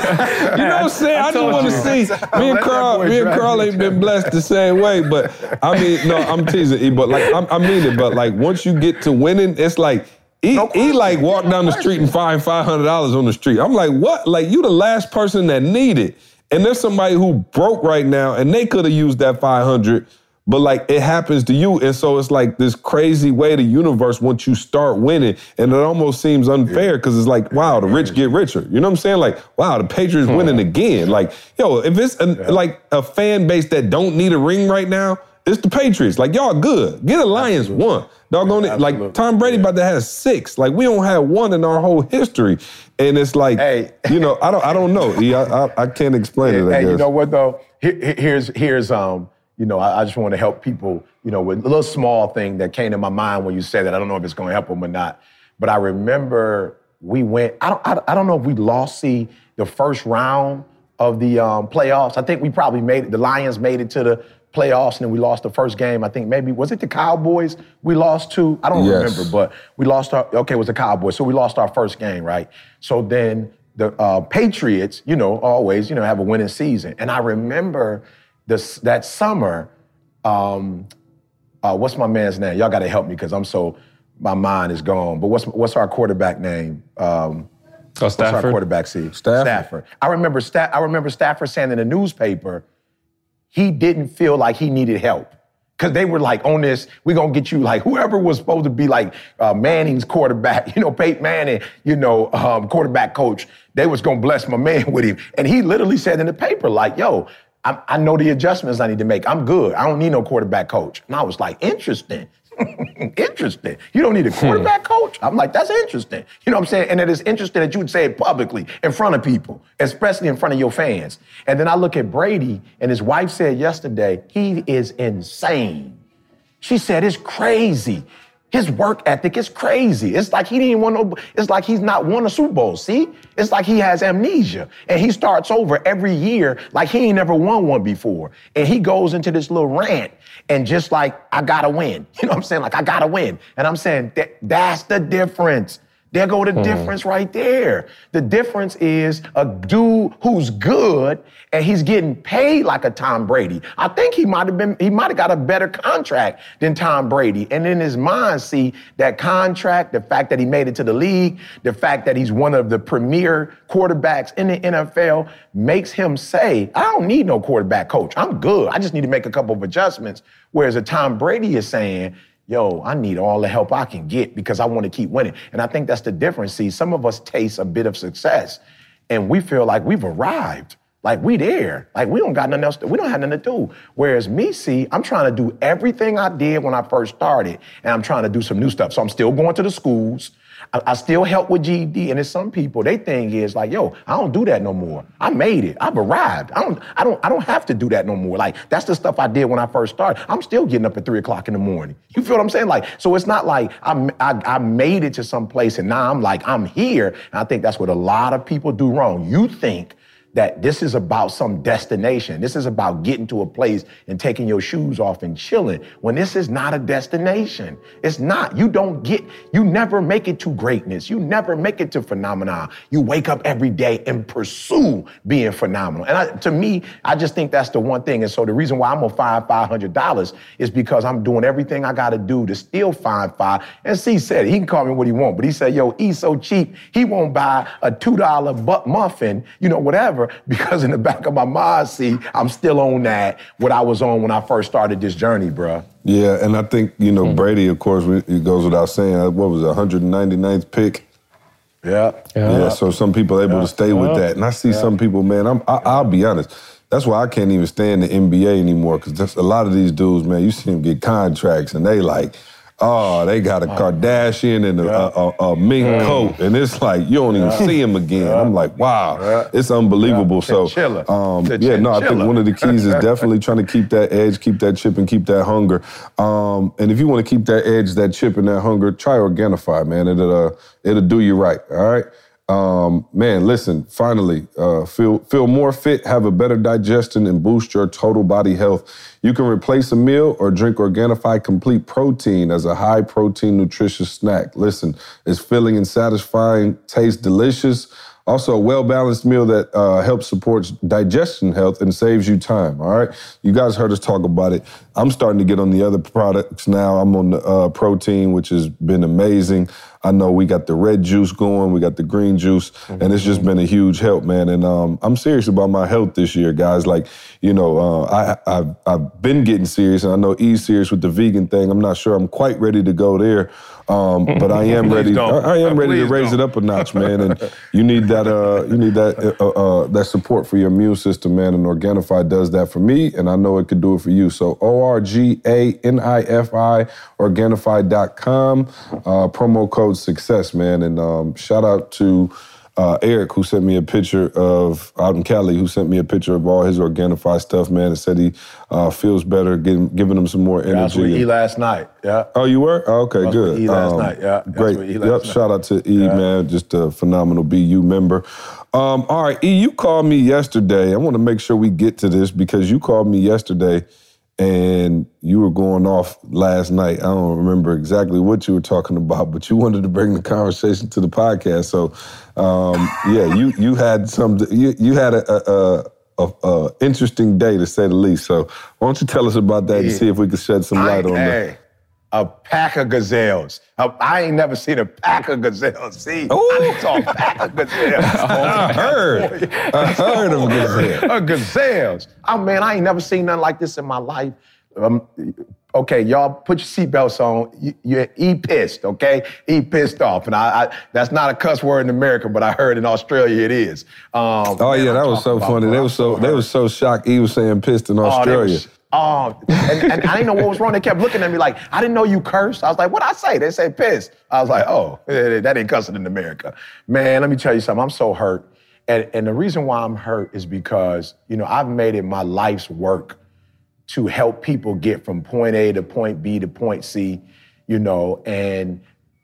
You know what I'm saying? I, I just want to see, me and Carl, me and Carl ain't been blessed the same way, but I mean, no, I'm teasing E, but like, I'm, I mean it, but like, once you get to winning, it's like, He, no he like walked down the street and find five hundred dollars on the street. I'm like, what? Like, you the last person that need it. And there's somebody who broke right now and they could have used that five hundred, but like it happens to you. And so it's like this crazy way the universe once you start winning. And it almost seems unfair because it's like, wow, the rich get richer. You know what I'm saying? Like, wow, the Patriots hmm. winning again. Like, yo, if it's a, yeah. like a fan base that don't need a ring right now, it's the Patriots. Like, y'all good. Get a Lions absolutely. one. Doggone yeah, it. Like, Tom Brady yeah. about to have six. Like, we don't have one in our whole history. And it's like, hey. you know, I don't I don't know. I, I, I can't explain hey, it, I Hey, guess. You know what, though? Here, here's, here's um, you know, I, I just want to help people, you know, with a little small thing that came to my mind when you said that. I don't know if it's going to help them or not. But I remember we went, I don't, I, I don't know if we lost the, the first round of the um, playoffs. I think we probably made it. The Lions made it to the playoffs, and then we lost the first game. I think maybe, was it the Cowboys we lost to? I don't yes. remember, but we lost our, okay, it was the Cowboys. So we lost our first game, right? So then the uh, Patriots, you know, always, you know, have a winning season. And I remember this that summer, um, uh, what's my man's name? Y'all got to help me because I'm so, my mind is gone. But what's what's our quarterback name? Um, oh, Stafford? What's our quarterback, see? Stafford. Stafford. I remember, Sta- I remember Stafford saying in the newspaper, he didn't feel like he needed help. Because they were like, on this, we're going to get you, like, whoever was supposed to be, like, uh, Manning's quarterback, you know, Peyton Manning, you know, um, quarterback coach, they was going to bless my man with him. And he literally said in the paper, like, yo, I, I know the adjustments I need to make. I'm good. I don't need no quarterback coach. And I was like, interesting. Interesting. You don't need a quarterback hmm. coach? I'm like, that's interesting. You know what I'm saying? And it is interesting that you would say it publicly in front of people, especially in front of your fans. And then I look at Brady, and his wife said yesterday, he is insane. She said, it's crazy. His work ethic is crazy. It's like he didn't want no, it's like he's not won a Super Bowl, see? It's like he has amnesia. And he starts over every year like he ain't never won one before. And he goes into this little rant and just like, I gotta win. You know what I'm saying? Like, I gotta win. And I'm saying, that that's the difference. There go the hmm. difference right there. The difference is a dude who's good and he's getting paid like a Tom Brady. I think he might have been, he might have got a better contract than Tom Brady. And in his mind, see, that contract, the fact that he made it to the league, the fact that he's one of the premier quarterbacks in the N F L makes him say, I don't need no quarterback coach. I'm good. I just need to make a couple of adjustments. Whereas a Tom Brady is saying, yo, I need all the help I can get because I want to keep winning. And I think that's the difference. See, some of us taste a bit of success and we feel like we've arrived, like we there, like we don't got nothing else, to, we don't have nothing to do. Whereas me, see, I'm trying to do everything I did when I first started and I'm trying to do some new stuff. So I'm still going to the schools. I, I still help with G E D. And there's some people, their thing is like, yo, I don't do that no more. I made it. I've arrived. I don't, I don't, I don't have to do that no more. Like, that's the stuff I did when I first started. I'm still getting up at three o'clock in the morning. You feel what I'm saying? Like, so it's not like I, I, I made it to some place and now I'm like, I'm here. And I think that's what a lot of people do wrong. You think that this is about some destination. This is about getting to a place and taking your shoes off and chilling, when this is not a destination. It's not. You don't get, you never make it to greatness. You never make it to phenomena. You wake up every day and pursue being phenomenal. And I, to me, I just think that's the one thing. And so the reason why I'm going to find five hundred dollars is because I'm doing everything I got to do to still find five. And C said it. He can call me what he wants, but he said, yo, E so cheap, he won't buy a two dollar butt muffin, you know, whatever, because in the back of my mind, see, I'm still on that, what I was on when I first started this journey, bruh. Yeah, and I think, you know, mm-hmm. Brady, of course, it goes without saying, what was it, one hundred ninety-ninth pick? Yeah. Yeah, yeah so some people are able yeah. to stay yeah. with that. And I see yeah. some people, man, I'm, I, I'll be honest, that's why I can't even stand the N B A anymore, because a lot of these dudes, man, you see them get contracts, and they like, oh, they got a Kardashian and a, yeah. a, a, a mink mm. coat, and it's like you don't even yeah. see him again. Yeah. I'm like, wow, yeah. it's unbelievable. Yeah. So, um, yeah, chinchilla. no, I think one of the keys is definitely trying to keep that edge, keep that chip, and keep that hunger. Um, and if you want to keep that edge, that chip, and that hunger, try Organifi, man. It'll uh, it'll do you right. All right, um, man. Listen, finally, uh, feel feel more fit, have a better digestion, and boost your total body health. You can replace a meal or drink Organifi Complete Protein as a high-protein nutritious snack. Listen, it's filling and satisfying, tastes delicious. Also, a well-balanced meal that uh, helps support digestion health and saves you time, all right? You guys heard us talk about it. I'm starting to get on the other products now. I'm on the uh, protein, which has been amazing. I know we got the red juice going, we got the green juice, mm-hmm. and it's just been a huge help, man. And um, I'm serious about my health this year, guys. Like, you know, uh, I, I've, I've been getting serious, and I know E's serious with the vegan thing. I'm not sure I'm quite ready to go there, um, but I am ready. I, I am ready Please to raise don't. it up a notch, man. And you need that, uh, you need that, uh, uh, that support for your immune system, man. And Organifi does that for me, and I know it could do it for you. So O R G A N I F I, Organifi dot com, uh, promo code success, man. And um, shout out to uh, Eric, who sent me a picture of, out in Cali, who sent me a picture of all his Organifi stuff, man, and said he uh, feels better, giving, giving him some more energy. Yeah, I was with E last night, yeah. Oh, you were? Oh, okay, I was good. With E last um, night, yeah. Great. E last yep. night. Shout out to E, yeah. man, just a phenomenal B U member. Um, all right, E, you called me yesterday. I want to make sure we get to this because you called me yesterday and you were going off last night. I don't remember exactly what you were talking about, but you wanted to bring the conversation to the podcast. So, um, yeah, you you had some you you had a, a, a, a interesting day to say the least. So, why don't you tell us about that yeah. and see if we can shed some light I, on hey, that? A pack of gazelles. I ain't never seen a pack of gazelles. See, Ooh. I saw a pack of gazelles. I heard. I heard of gazelles. A gazelles. Oh, man, I ain't never seen nothing like this in my life. Um, okay, y'all put your seatbelts on. You, you're E pissed, okay? E pissed off. And I, I that's not a cuss word in America, but I heard in Australia it is. Um, oh, yeah, that was so funny. They were so, they were so shocked E was saying pissed in Australia. Oh, Oh, and, and I didn't know what was wrong. They kept looking at me like, I didn't know you cursed. I was like, what'd I say? They said pissed. I was like, oh, that ain't cussing in America. Man, let me tell you something. I'm so hurt. And, and the reason why I'm hurt is because, you know, I've made it my life's work to help people get from point A to point B to point C, you know, and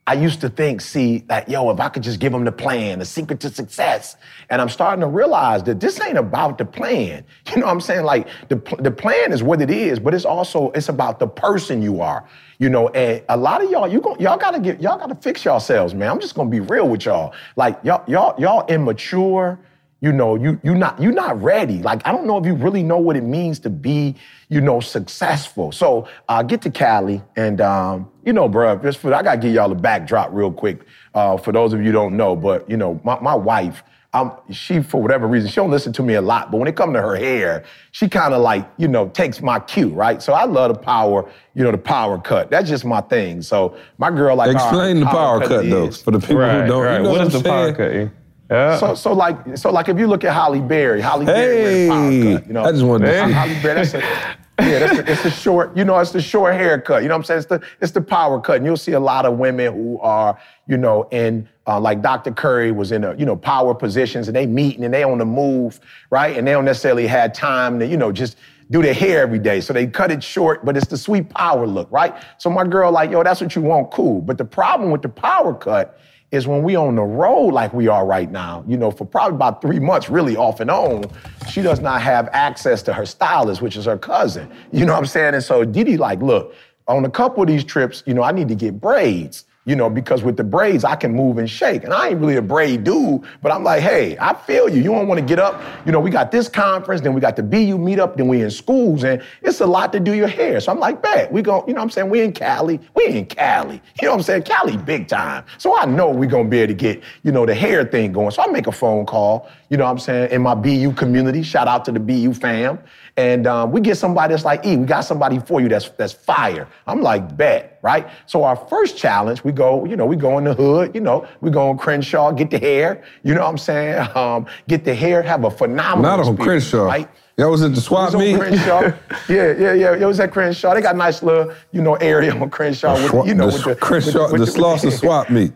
I used to think, see, like, yo, if I could just give them the plan, the secret to success. And I'm starting to realize that this ain't about the plan. You know what I'm saying? Like, the, the plan is what it is, but it's also, it's about the person you are. You know, and a lot of y'all, you go, y'all gotta get, y'all gotta fix yourselves, man. I'm just gonna be real with y'all. Like, y'all, y'all, y'all immature. You know, you you not you not ready. Like, I don't know if you really know what it means to be, you know, successful. So uh, get to Cali, and um, you know, bro, just for I gotta give y'all a backdrop real quick uh, for those of you who don't know. But you know, my my wife, um, she for whatever reason she don't listen to me a lot. But when it comes to her hair, she kind of like you know takes my cue, right? So I love the power, you know, the power cut. That's just my thing. So my girl like explain the power cut though for the people who don't. You know what is the power cut? Yeah. So, so like, so like, if you look at Halle Berry, Halle hey, Berry wears a power cut. You know, I just wanted to see. Halle Berry, that's a, yeah, that's a, it's a short, you know, it's the short haircut. You know what I'm saying? It's the, it's the power cut, and you'll see a lot of women who are, you know, in uh, like Doctor Curry was in a, you know, power positions, and they meeting and they on the move, right? And they don't necessarily had time to, you know, just do their hair every day. So they cut it short, but it's the sweet power look, right? So my girl, like, yo, that's what you want, cool. But the problem with the power cut is when we on the road like we are right now, you know, for probably about three months, really off and on, she does not have access to her stylist, which is her cousin. You know what I'm saying? And so Didi like, look, on a couple of these trips, you know, I need to get braids, you know, because with the braids, I can move and shake. And I ain't really a braid dude, but I'm like, hey, I feel you. You don't want to get up. You know, we got this conference, then we got the B U meetup, then we in schools, and it's a lot to do your hair. So I'm like, bet, we gon', you know what I'm saying? We in Cali. We in Cali. You know what I'm saying? Cali big time. So I know we going to be able to get, you know, the hair thing going. So I make a phone call, you know what I'm saying, in my B U community. Shout out to the B U fam. And um, we get somebody that's like, E, we got somebody for you that's that's fire. I'm like, bet, right? So our first challenge, we go, you know, we go in the hood, you know, we go on Crenshaw, get the hair, you know what I'm saying? Um, get the hair, have a phenomenal Not on Crenshaw. Right? Y'all was at the swap meet? Yeah, yeah, yeah. It was at Crenshaw. They got a nice little, you know, area on Crenshaw. With, you know, the with the, Crenshaw, with the, with the, the Slauson swap meet.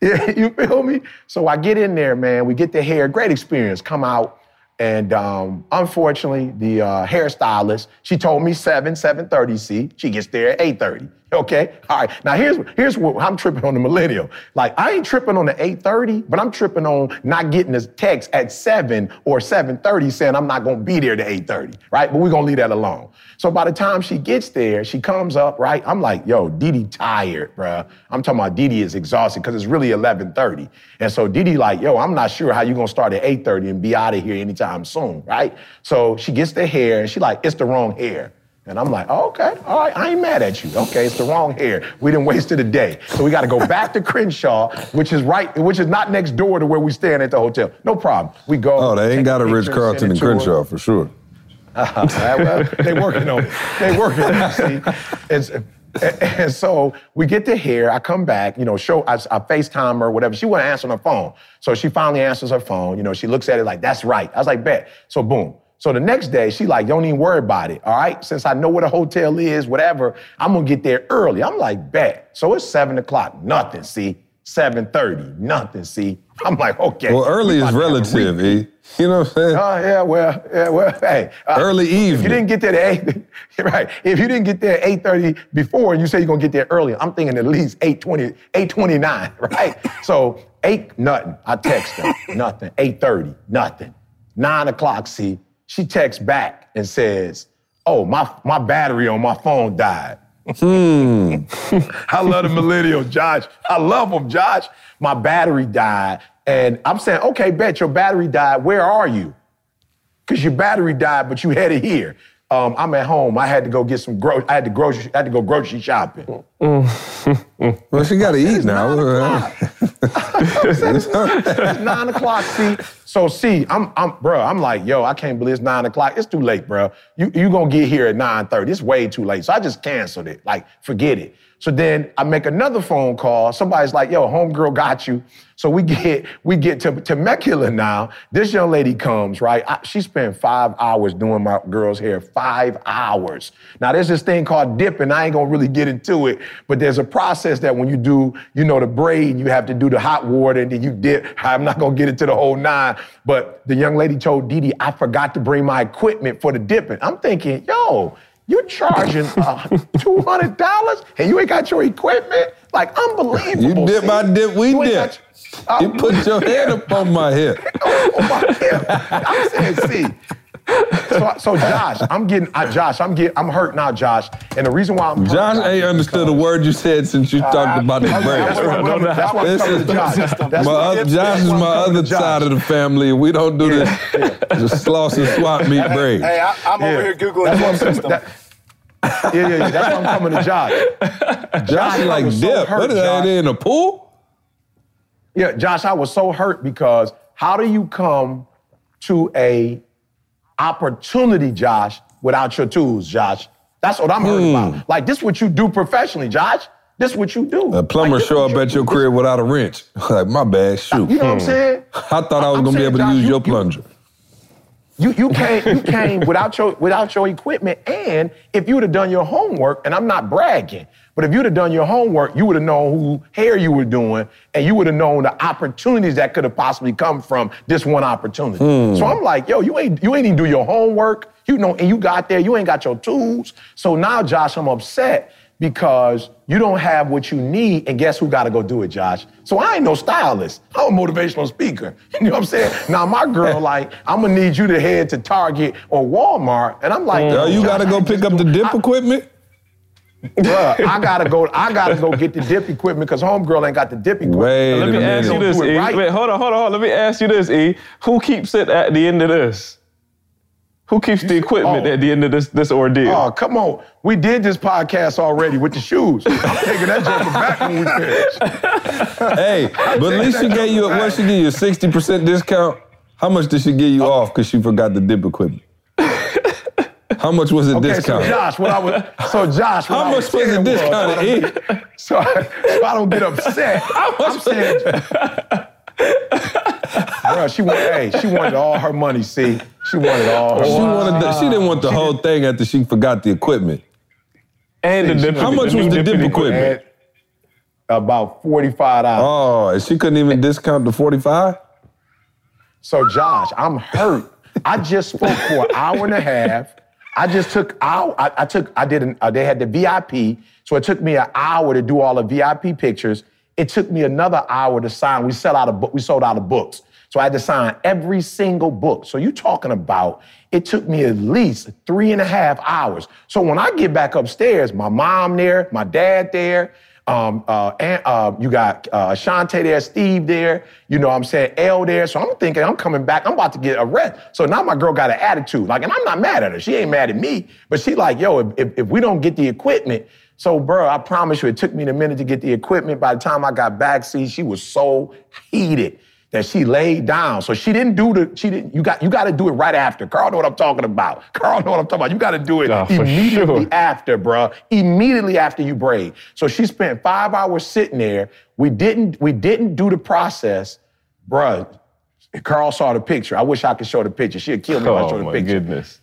Yeah, you feel me? So I get in there, man. We get the hair. Great experience. Come out. And um, unfortunately, the uh, hairstylist, she told me seven, seven thirty, see? She gets there at eight thirty, okay? All right, now here's here's what I'm tripping on the millennial. Like, I ain't tripping on the eight thirty, but I'm tripping on not getting this text at seven or seven thirty saying I'm not gonna be there to eight thirty, right? But we're gonna leave that alone. So by the time she gets there, she comes up, right? I'm like, yo, Didi tired, bruh. I'm talking about Didi is exhausted because it's really eleven thirty. And so Didi like, yo, I'm not sure how you're gonna start at eight thirty and be out of here anytime soon, right? So she gets the hair and she like, it's the wrong hair. And I'm like, oh, okay, all right, I ain't mad at you. Okay, it's the wrong hair. We done wasted a day. So we gotta go back to Crenshaw, which is right, which is not next door to where we staying at the hotel. No problem. We go. Oh, they ain't got a Ritz-Carlton in Crenshaw for sure. Uh, well, they working on it. They working on it, see? It's, and so we get to here. I come back, you know, show, I, I FaceTime her, whatever. She wasn't answering her phone. So she finally answers her phone. You know, she looks at it like, that's right. I was like, bet. So boom. So the next day, she like, don't even worry about it, all right? Since I know where the hotel is, whatever, I'm going to get there early. I'm like, bet. So it's seven o'clock. Nothing, see? seven thirty. Nothing, see? I'm like, okay. Well, early is relative, E. You know what I'm saying? Oh, uh, yeah, well, yeah, well, hey. Uh, early evening. If you didn't get there at eight, right. If you didn't get there at eight thirty before and you say you're going to get there early, I'm thinking at least eight twenty, eight twenty-nine, right? So eight, nothing. I text her, nothing. eight thirty, nothing. nine o'clock, see, she texts back and says, oh, my, my battery on my phone died. Hmm. I love the millennials, Josh. I love them, Josh. My battery died. And I'm saying, okay, bet, your battery died. Where are you? Because your battery died, but you headed here. Um, I'm at home. I had to go get some gro- I had to grocery. I had to go grocery shopping. Mm. Well, she got to eat now. It's nine o'clock. See, so see, I'm, I'm, bro. I'm like, yo, I can't believe it's nine o'clock. It's too late, bro. You, you gonna get here at nine thirty? It's way too late. So I just canceled it. Like, forget it. So then I make another phone call. Somebody's like, yo, homegirl got you. So we get we get to Temecula now. This young lady comes, right? I, she spent five hours doing my girl's hair, five hours. Now, there's this thing called dipping. I ain't going to really get into it, but there's a process that when you do, you know, the braid, you have to do the hot water, and then you dip. I'm not going to get into the whole nine, but the young lady told Didi, I forgot to bring my equipment for the dipping. I'm thinking, yo, you're charging uh, two hundred dollars and you ain't got your equipment? Like, unbelievable. You dip, see? I dip, we you dip. Your, uh, you put your hand up on my hip. On my hip. I'm saying, see. So, so Josh, I'm getting, uh, Josh, I'm getting, I'm hurt now, Josh. And the reason why I'm hurt, Josh ain't understood a word you said since you uh, talked about the brain. That's why I'm talking to Josh. That's my up, it, Josh is my other side of the family. We don't do yeah, this, yeah. this sloss and swap meat brain. Hey, I, I'm yeah. over here Googling the system. That, yeah, yeah, yeah, that's why I'm coming to Josh. Josh is like, dip, so what is that in a pool? Yeah, Josh, I was so hurt because how do you come to a opportunity, Josh, without your tools, Josh? That's what I'm mm. hurting about. Like, this is what you do professionally, Josh. This is what you do. A plumber like, show up at your do. crib without a wrench. Like, my bad, shoot. You know hmm. what I'm saying? I thought I was going to be able Josh, to use you, your plunger. You you, you came, you came without your without your equipment, and if you would have done your homework, and I'm not bragging, but if you would have done your homework, you would have known who hair you were doing, and you would have known the opportunities that could have possibly come from this one opportunity. Mm. So I'm like, yo, you ain't you ain't even do your homework, you know, and you got there, you ain't got your tools. So now, Josh, I'm upset because you don't have what you need, and guess who got to go do it, Josh? So I ain't no stylist. I'm a motivational speaker. You know what I'm saying? Now, my girl, like, I'm going to need you to head to Target or Walmart, and I'm like, mm, yo, you got to go pick up the dip I, equipment? Bruh, I gotta go. I gotta go get the dip equipment because homegirl ain't got the dip equipment. Wait now, let me ask you this, E. Right. Wait, hold on, hold on, hold on. Let me ask you this, E. Who keeps it at the end of this? Who keeps the equipment oh. at the end of this this ordeal? Oh, come on. We did this podcast already with the shoes. I'm taking that joke back when we finished. Hey, but at least she gave you, what she gave you, a sixty percent discount? How much did she give you oh. off because she forgot the dip equipment? How much was it okay, discounted? So Josh, what I was, so Josh, what how I much was it discounted? Was, I mean, so, I, so I don't get upset. How much I'm saying, bro, she wanted, hey, she wanted all her money. See, she wanted all her. She wow. wanted, the, she didn't want the she whole did. thing after she forgot the equipment. And see, the dip, how much the was the dip equipment? About forty-five dollars. Oh, and she couldn't even discount the forty-five dollars? So Josh, I'm hurt. I just spoke for an hour and a half. I just took out, I, I took, I did an, uh, they had the V I P, so it took me an hour to do all the V I P pictures. It took me another hour to sign. We sell out a book, we sold out of books. So I had to sign every single book. So you're talking about, it took me at least three and a half hours. So when I get back upstairs, my mom there, my dad there, um, uh, and, uh, you got uh, Ashante there, Steve there, you know what I'm saying, L there. So I'm thinking I'm coming back. I'm about to get arrested. So now my girl got an attitude. Like, and I'm not mad at her. She ain't mad at me. But she like, yo, if, if, if we don't get the equipment, so, bro, I promise you, it took me a minute to get the equipment. By the time I got back, see, she was so heated that she laid down. So she didn't do the, she didn't, you got you got to do it right after. Carl know what I'm talking about. Carl know what I'm talking about. You got to do it oh, immediately sure. after, bro. Immediately after you braid. So she spent five hours sitting there. We didn't, we didn't do the process, bro. Carl saw the picture. I wish I could show the picture. She'd kill me oh, if I showed the picture. Oh, my goodness.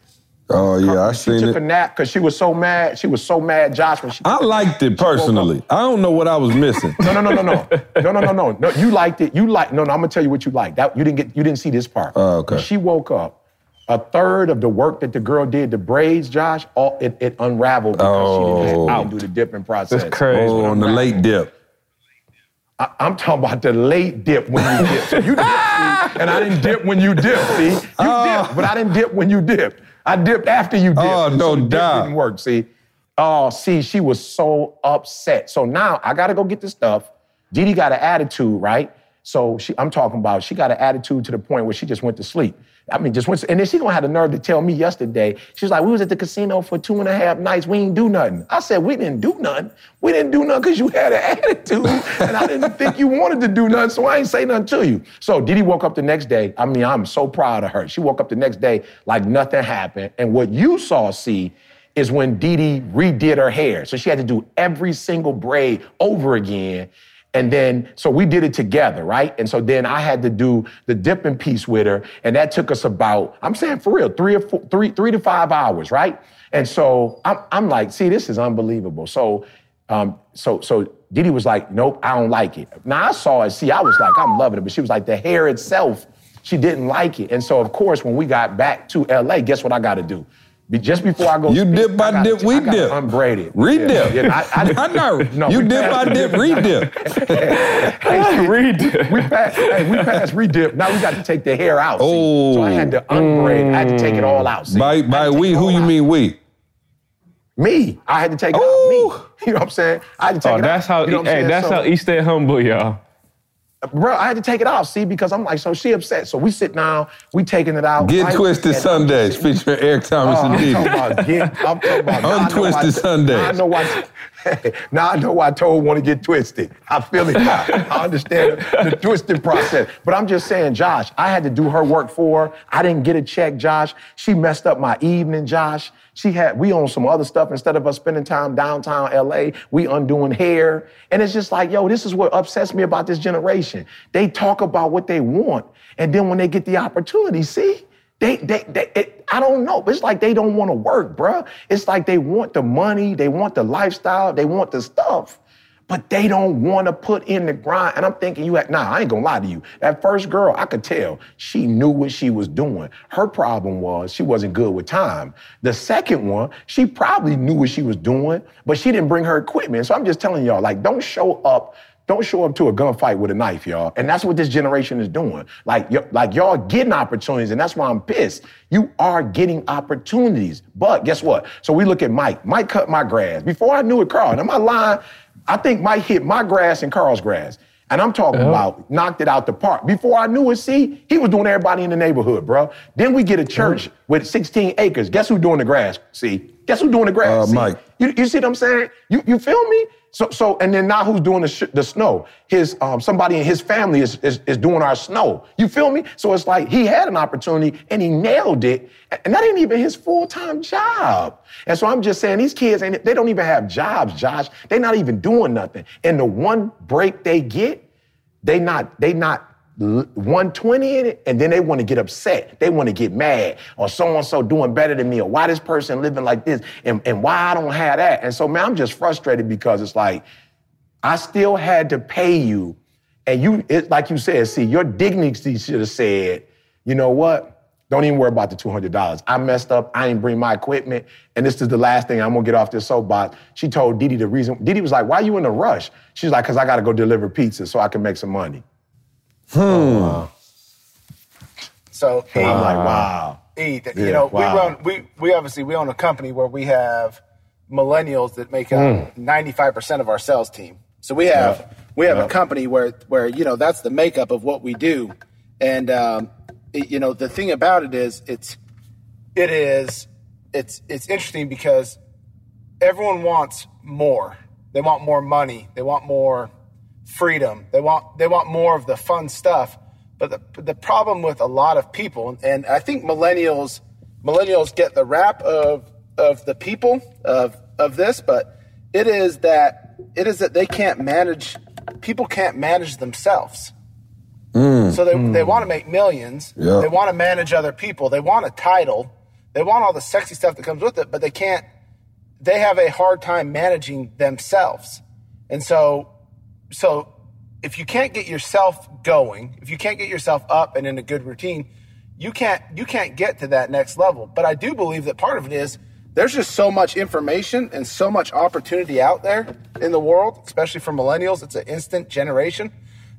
Oh, yeah, Carl, I seen it. She took a nap because she was so mad. She was so mad, Josh, when she... I liked it personally. I don't know what I was missing. no, no, no, no, no. No, no, no, no. No, you liked it. You liked... No, no, I'm going to tell you what you liked. That, you didn't get. You didn't see this part. Oh, okay. When she woke up, a third of the work that the girl did, the braids, Josh, all, it, it unraveled because oh, she didn't, have, didn't do the dipping process. That's crazy. Oh, on the late dip. I, I'm talking about the late dip when you dip. So you dip, see, and I didn't dip when you dip, see? You oh. dipped, but I didn't dip when you dipped. I dipped after you dipped. Oh, no doubt. It didn't work, see? Oh, see, she was so upset. So now I got to go get the stuff. Didi got an attitude, right? So she, I'm talking about she got an attitude to the point where she just went to sleep. I mean, just went to, and then she gonna have the nerve to tell me yesterday, she's like, we was at the casino for two and a half nights, we ain't do nothing. I said, we didn't do nothing. We didn't do nothing because you had an attitude and I didn't think you wanted to do nothing, so I ain't say nothing to you. So Didi woke up the next day, I mean, I'm so proud of her. She woke up the next day like nothing happened. And what you saw, see, is when Didi redid her hair. So she had to do every single braid over again. And then, so we did it together, right? And so then I had to do the dipping piece with her, and that took us about, I'm saying for real, three or four, three, three to five hours, right? And so I'm, I'm like, see, this is unbelievable. So, um, so, so Didi was like, nope, I don't like it. Now I saw it, see, I was like, I'm loving it, but she was like, the hair itself, she didn't like it. And so of course, when we got back to L A, guess what I got to do? Just before I go, you speak, dip, I, I gotta, dip, we I dip, unbraided, re-dip. Yeah, yeah, I, I, I know. No, you dip, I dip, re-dip. Hey, re-dip. We passed. Hey, we passed re-dip. Now we got to take the hair out. Oh, see? So I had to unbraid. Mm. I had to take it all out. See? By by we, who you out. mean we? Me. I had to take it Ooh. out. Me. You know what I'm saying? I had to take oh, it that's out. How, you know hey, that's so, how he stayed humble, y'all. Bro, I had to take it off, see, because I'm like, so she upset. So we sit down, we taking it out. Get right? Twisted Sundays, featuring Eric Thomas oh, and Didi. I'm talking about, get, I'm talking about. Untwisted Sundays. I know why, now I know why I told want to get twisted. I feel it now. I understand the, the twisting process. But I'm just saying, Josh, I had to do her work for her. I didn't get a check, Josh. She messed up my evening, Josh. She had, we on some other stuff. Instead of us spending time downtown L A, we undoing hair. And it's just like, yo, this is what upsets me about this generation. They talk about what they want. And then when they get the opportunity, see, they, they, they it, I don't know. But it's like they don't want to work, bruh. It's like they want the money. They want the lifestyle. They want the stuff. but they don't want to put in the grind. And I'm thinking, you had, nah, I ain't gonna lie to you. That first girl, I could tell she knew what she was doing. Her problem was she wasn't good with time. The second one, she probably knew what she was doing, but she didn't bring her equipment. So I'm just telling y'all, like, don't show up Don't show up to a gunfight with a knife, y'all. And that's what this generation is doing. Like, y- like y'all getting opportunities, and that's why I'm pissed. You are getting opportunities. But guess what? So we look at Mike. Mike cut my grass. Before I knew it, Carl, and am I lying? I think Mike hit my grass and Carl's grass. And I'm talking yeah. about knocked it out the park. Before I knew it, see, he was doing everybody in the neighborhood, bro. Then we get a church mm. with sixteen acres. Guess who's doing the grass, see? Guess who's doing the grass, uh, see? Mike. You, you see what I'm saying? You, you feel me? So, so, and then now who's doing the, sh- the snow? His, um, somebody in his family is, is is doing our snow. You feel me? So it's like he had an opportunity and he nailed it, and that ain't even his full-time job. And so I'm just saying these kids ain't, they don't even have jobs, Josh. They not even doing nothing. And the one break they get, they not they not one twenty in it, and then they want to get upset. They want to get mad, or so-and-so doing better than me, or why this person living like this, and, and why I don't have that. And so, man, I'm just frustrated because it's like, I still had to pay you. And you, it, like you said, see, your dignity should have said, you know what? Don't even worry about the two hundred dollars. I messed up. I ain't bring my equipment. And this is the last thing. I'm going to get off this soapbox. She told Didi the reason. Didi was like, why are you in a rush? She's like, because I got to go deliver pizza so I can make some money. Hmm. Uh, so E, wow. like wow, E, th- yeah, you know, wow. we run, we we obviously we own a company where we have millennials that make up ninety-five percent of our sales team. So we have yep. we have yep. a company where where you know that's the makeup of what we do, and um, it, you know the thing about it is it's it is it's it's interesting because everyone wants more. They want more money. They want more. Freedom. They want they want more of the fun stuff. But the, the problem with a lot of people, and I think millennials millennials get the rap of of the people of of this, but it is that it is that they can't manage. People can't manage themselves. Mm, so they mm. they want to make millions. Yeah. They want to manage other people. They want a title. They want all the sexy stuff that comes with it, but they can't. They have a hard time managing themselves, and so. So if you can't get yourself going, if you can't get yourself up and in a good routine, you can't you can't get to that next level. But I do believe that part of it is there's just so much information and so much opportunity out there in the world, especially for millennials. It's an instant generation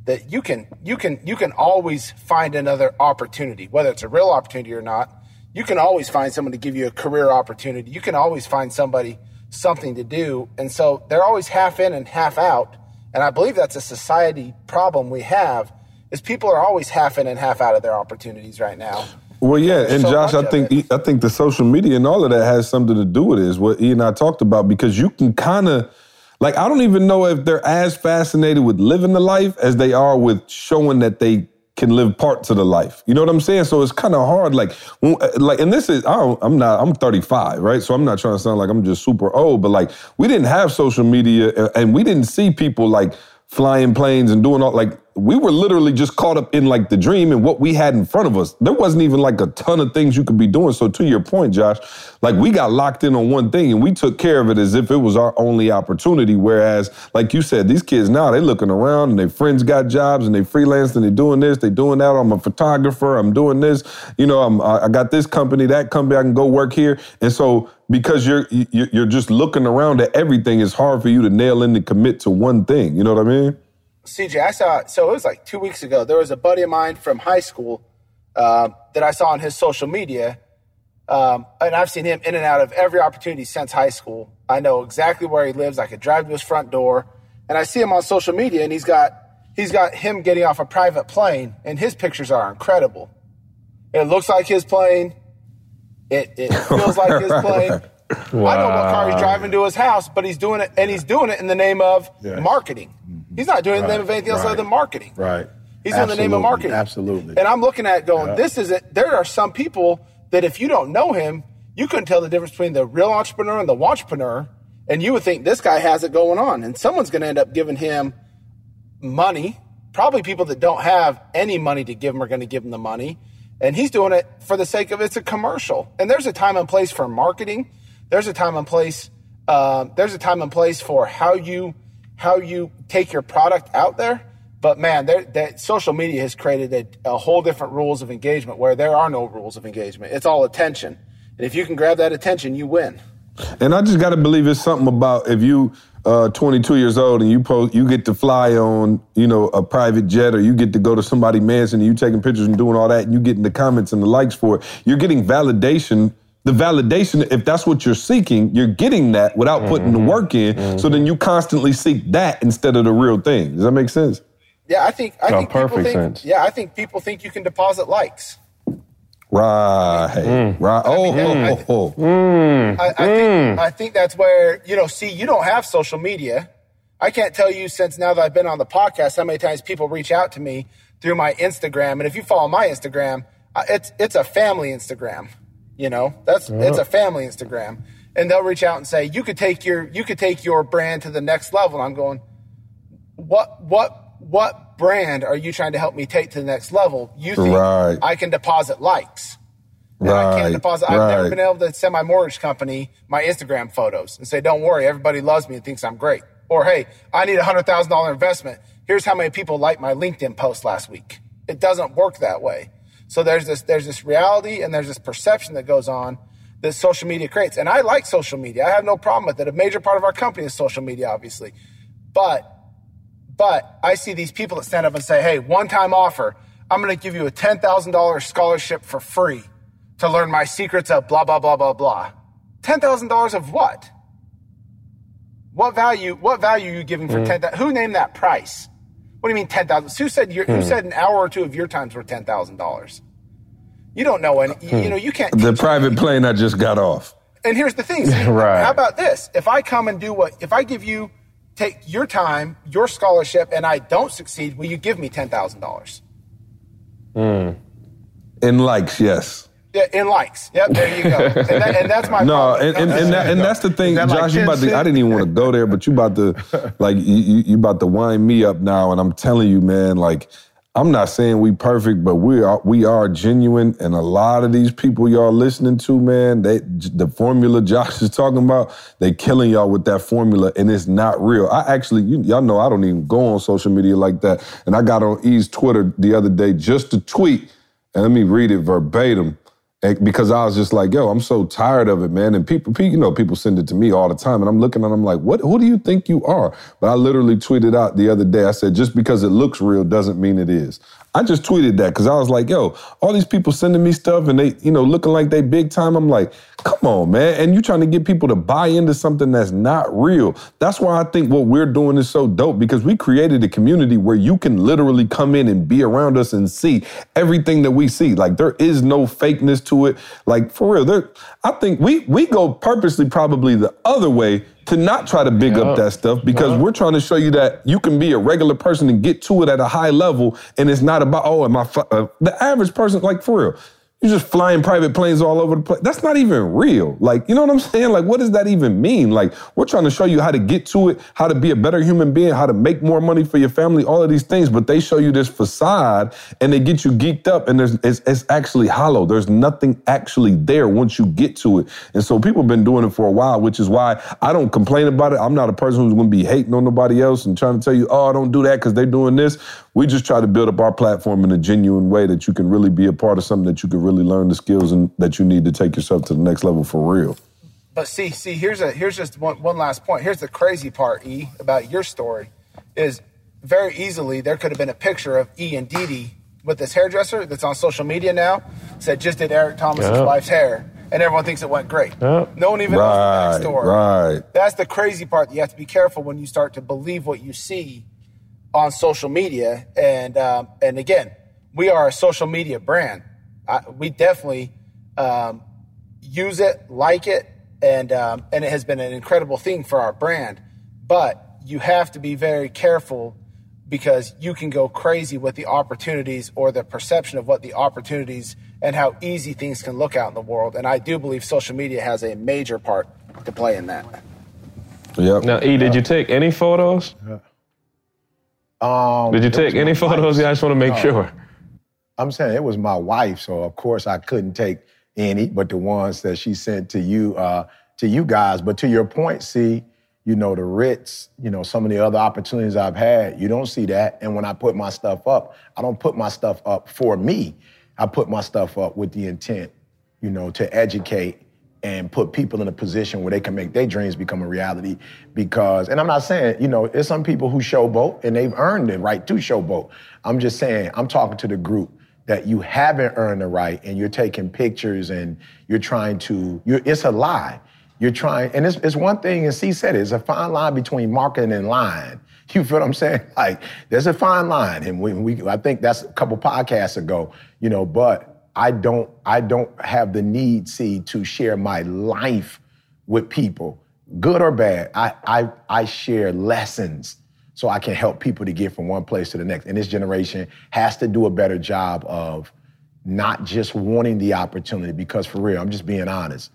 that you can you can you can always find another opportunity, whether it's a real opportunity or not. You can always find someone to give you a career opportunity. You can always find somebody something to do. And so they're always half in and half out. And I believe that's a society problem we have, is people are always half in and half out of their opportunities right now. Well, yeah, and, and so Josh, I think e, I think the social media and all of that has something to do with it, is what E and I talked about, because you can kind of, like, I don't even know if they're as fascinated with living the life as they are with showing that they can live parts of the life. You know what I'm saying? So it's kind of hard, like, like, and this is, I don't, I'm not, I'm thirty-five, right? So I'm not trying to sound like I'm just super old, but like, we didn't have social media and we didn't see people like flying planes and doing all, like, we were literally just caught up in like the dream and what we had in front of us. There wasn't even like a ton of things you could be doing. So to your point, Josh, like we got locked in on one thing and we took care of it as if it was our only opportunity. Whereas, like you said, these kids now, they looking around and their friends got jobs and they freelance and they doing this, they doing that. I'm a photographer, I'm doing this. You know, I'm, I got this company, that company, I can go work here. And so because you're you're just looking around at everything, it's hard for you to nail in and commit to one thing. You know what I mean? C J, I saw, so it was like two weeks ago, there was a buddy of mine from high school uh, that I saw on his social media, um, and I've seen him in and out of every opportunity since high school. I know exactly where he lives. I could drive to his front door, and I see him on social media, and he's got he's got him getting off a private plane, and his pictures are incredible. It looks like his plane. It, it feels like his plane. Wow. I know what car he's driving to his house, but he's doing it, and he's doing it in the name of yes. marketing. He's not doing it in the name of anything else right. other than marketing. Right. He's Absolutely. in the name of marketing. Absolutely. And I'm looking at it going, yeah. this isn't, there are some people that if you don't know him, you couldn't tell the difference between the real entrepreneur and the wantrepreneur, and you would think this guy has it going on, and someone's going to end up giving him money. Probably people that don't have any money to give him are going to give him the money, and he's doing it for the sake of it's a commercial. And there's a time and place for marketing. There's a time and place. Uh, there's a time and place for how you how you take your product out there. But, man, that social media has created a, a whole different rules of engagement where there are no rules of engagement. It's all attention. And if you can grab that attention, you win. And I just got to believe it's something about if you uh, twenty-two years old and you post, you get to fly on, you know, a private jet, or you get to go to somebody's mansion and you taking pictures and doing all that, and you getting the comments and the likes for it. You're getting validation. The validation, if that's what you're seeking, you're getting that without mm-hmm. putting the work in. Mm-hmm. So then you constantly seek that instead of the real thing. Does that make sense? Yeah, I think I no, think perfect people think, sense. Yeah, I think people think you can deposit likes. Right. Mm. Right. Oh, I mean, that, oh, I, mm. I, I, think, mm. I think that's where, you know, see, you don't have social media. I can't tell you since now that I've been on the podcast how many times people reach out to me through my Instagram. And if you follow my Instagram, it's it's a family Instagram. You know, that's yeah. it's a family Instagram. And they'll reach out and say, you could take your you could take your brand to the next level. And I'm going, what what what brand are you trying to help me take to the next level? You think right. I can deposit likes. And right. I can't deposit. I've right. never been able to send my mortgage company my Instagram photos and say, don't worry, everybody loves me and thinks I'm great. Or, hey, I need a one hundred thousand dollars investment. Here's how many people liked my LinkedIn post last week. It doesn't work that way. So there's this, there's this reality and there's this perception that goes on that social media creates. And I like social media. I have no problem with it. A major part of our company is social media, obviously. But But I see these people that stand up and say, hey, one-time offer, I'm going to give you a ten thousand dollars scholarship for free to learn my secrets of blah, blah, blah, blah, blah. ten thousand dollars of what? What value What value are you giving for mm-hmm. ten thousand dollars? Who named that price? What do you mean ten thousand dollars? Who said your, mm-hmm. who said an hour or two of your time's worth ten thousand dollars? You don't know any. Mm-hmm. You, you know, you can't. The private anything. Plane I just got off. And here's the thing. So right. How about this? If I come and do what, if I give you, take your time, your scholarship, and I don't succeed, will you give me ten thousand dollars? Mm. In likes, yes. Yeah, in likes. Yep, there you go. and, that, and that's my no, problem. And, and, and, that, and that's the thing, that Josh, you about to, I didn't even want to go there, but you about to, like, you, you about to wind me up now, and I'm telling you, man, like, I'm not saying we perfect, but we are we are genuine, and a lot of these people y'all listening to, man, they, the formula Josh is talking about, they killing y'all with that formula, and it's not real. I actually, you, y'all know I don't even go on social media like that, and I got on E's Twitter the other day just to tweet, and let me read it verbatim, and, because I was just like, yo, I'm so tired of it, man, and people, you know, people send it to me all the time, and I'm looking and I'm like, what? Who do you think you are? But I literally tweeted out the other day, I said, just because it looks real doesn't mean it is. I just tweeted that because I was like, yo, all these people sending me stuff and they, you know, looking like they big time. I'm like, come on, man. And you're trying to get people to buy into something that's not real. That's why I think what we're doing is so dope, because we created a community where you can literally come in and be around us and see everything that we see. Like, there is no fakeness to it. Like, for real, there, I think we we go purposely probably the other way to not try to big yeah. up that stuff, because yeah. we're trying to show you that you can be a regular person and get to it at a high level, and it's not about, oh, am I... F-? Uh, the average person, like, for real, you're just flying private planes all over the place. That's not even real. Like, you know what I'm saying? Like, what does that even mean? Like, we're trying to show you how to get to it, how to be a better human being, how to make more money for your family, all of these things, but they show you this facade, and they get you geeked up, and there's it's, it's actually hollow. There's nothing actually there once you get to it. And so people have been doing it for a while, which is why I don't complain about it. I'm not a person who's going to be hating on nobody else and trying to tell you, oh, don't do that because they're doing this. We just try to build up our platform in a genuine way that you can really be a part of something, that you can really learn the skills and that you need to take yourself to the next level for real. But see, see, here's a here's just one, one last point. Here's the crazy part, E, about your story, is very easily there could have been a picture of E and Didi with this hairdresser that's on social media now, said just did Eric Thomas' yep. wife's hair, and everyone thinks it went great. Yep. No one even right, knows the backstory. Right. That's the crazy part. You have to be careful when you start to believe what you see on social media. And um, and again, we are a social media brand. I, we definitely um, use it, like it, and um, and it has been an incredible thing for our brand. But you have to be very careful, because you can go crazy with the opportunities or the perception of what the opportunities and how easy things can look out in the world. And I do believe social media has a major part to play in that. Yep. Now, E, did you take any photos? Yeah. Um, Did you take any photos? Yeah, I just want to make no. sure. I'm saying it was my wife, so of course I couldn't take any but the ones that she sent to you, uh, to you guys. But to your point, see, you know, the Ritz, you know, some of the other opportunities I've had, you don't see that. And when I put my stuff up, I don't put my stuff up for me. I put my stuff up with the intent, you know, to educate and put people in a position where they can make their dreams become a reality. Because, and I'm not saying, you know, there's some people who showboat and they've earned the right to showboat. I'm just saying, I'm talking to the group that you haven't earned the right and you're taking pictures and you're trying to, you're, it's a lie. You're trying, and it's, it's one thing, and C said it, it's a fine line between marketing and lying. You feel what I'm saying? Like, there's a fine line. And we, we I think that's a couple podcasts ago, you know, but I don't I don't have the need, see, to share my life with people, good or bad. I, I I share lessons so I can help people to get from one place to the next. And this generation has to do a better job of not just wanting the opportunity, because for real, I'm just being honest.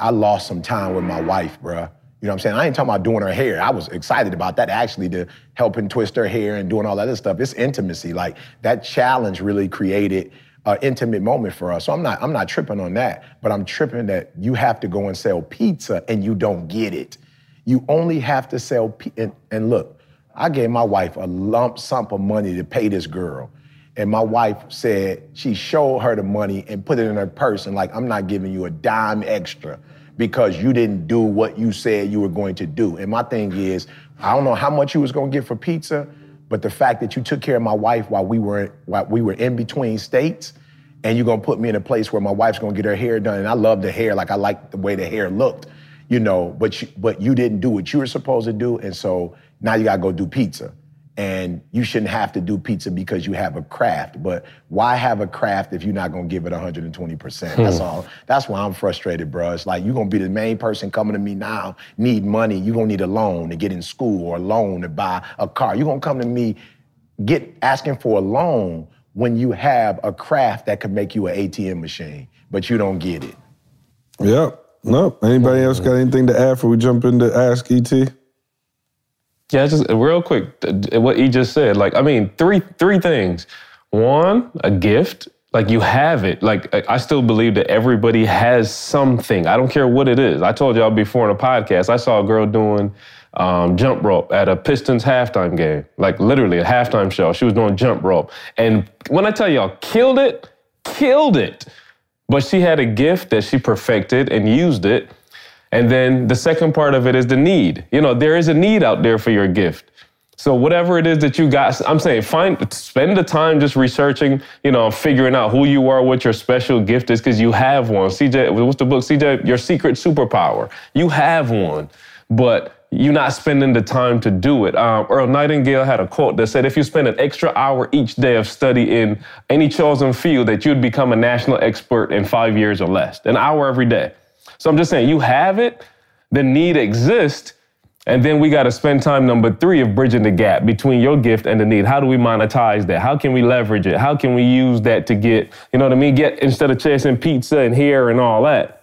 I lost some time with my wife, bruh. You know what I'm saying? I ain't talking about doing her hair. I was excited about that, actually, to helping twist her hair and doing all that other stuff. It's intimacy. Like, that challenge really created Uh, intimate moment for us. So I'm not I'm not tripping on that, but I'm tripping that you have to go and sell pizza and you don't get it. You only have to sell pizza. And, and look, I gave my wife a lump sum of money to pay this girl. And my wife said she showed her the money and put it in her purse and like, I'm not giving you a dime extra because you didn't do what you said you were going to do. And my thing is, I don't know how much you was going to get for pizza, but the fact that you took care of my wife while we were while we were in between states, and you're gonna put me in a place where my wife's gonna get her hair done, and I love the hair, like I like the way the hair looked, you know, but you, but you didn't do what you were supposed to do, and so now you gotta go do pizza. And you shouldn't have to do pizza because you have a craft, but why have a craft if you're not gonna give it one hundred twenty percent? Hmm. That's all, that's why I'm frustrated, bro. It's like, you're gonna be the main person coming to me now, need money, you're gonna need a loan to get in school or a loan to buy a car. You're gonna come to me get asking for a loan when you have a craft that could make you an A T M machine, but you don't get it. Yep, no, anybody else got anything to add before we jump into Ask E T? Yeah, just real quick, what he just said. Like, I mean, three three things. One, a gift. Like, you have it. Like, I still believe that everybody has something. I don't care what it is. I told y'all before in a podcast, I saw a girl doing um, jump rope at a Pistons halftime game. Like, literally, a halftime show. She was doing jump rope. And when I tell y'all, killed it, killed it. But she had a gift that she perfected and used it. And then the second part of it is the need. You know, there is a need out there for your gift. So whatever it is that you got, I'm saying, find, spend the time just researching, you know, figuring out who you are, what your special gift is, because you have one. C J, what's the book? C J, Your Secret Superpower. You have one, but you're not spending the time to do it. Um, Earl Nightingale had a quote that said, if you spend an extra hour each day of study in any chosen field, that you'd become a national expert in five years or less. An hour every day. So I'm just saying, you have it, the need exists, and then we got to spend time, number three, of bridging the gap between your gift and the need. How do we monetize that? How can we leverage it? How can we use that to get, you know what I mean, get, instead of chasing pizza and hair and all that,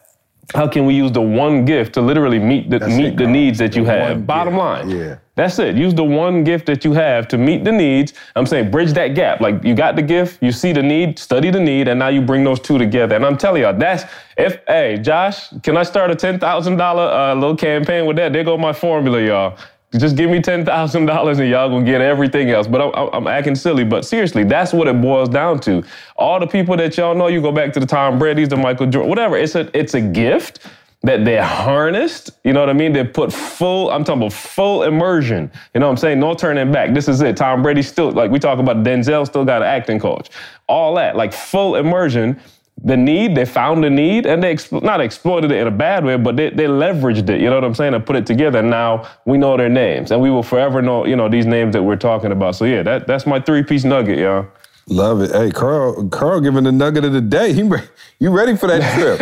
how can we use the one gift to literally meet the, meet it, the needs that the you have? Bottom gift. Line. Yeah. That's it. Use the one gift that you have to meet the needs. I'm saying bridge that gap. Like, you got the gift, you see the need, study the need, and now you bring those two together. And I'm telling y'all, that's, if, hey, Josh, can I start a ten thousand dollars uh, little campaign with that? There go my formula, y'all. Just give me ten thousand dollars and y'all gonna get everything else. But I'm, I'm acting silly. But seriously, that's what it boils down to. All the people that y'all know, you go back to the Tom Brady's, the Michael Jordan, whatever. It's a, it's a gift that they're harnessed. You know what I mean? They put full, I'm talking about full immersion. You know what I'm saying? No turning back. This is it. Tom Brady still, like we talk about, Denzel still got an acting coach. All that, like full immersion. The need, they found the need, and they expl- not exploited it in a bad way, but they, they leveraged it, you know what I'm saying, and put it together. And now we know their names, and we will forever know, you know, these names that we're talking about. So, yeah, that that's my three-piece nugget, y'all. Love it. Hey, Carl, Carl giving the nugget of the day. He re- you ready for that trip?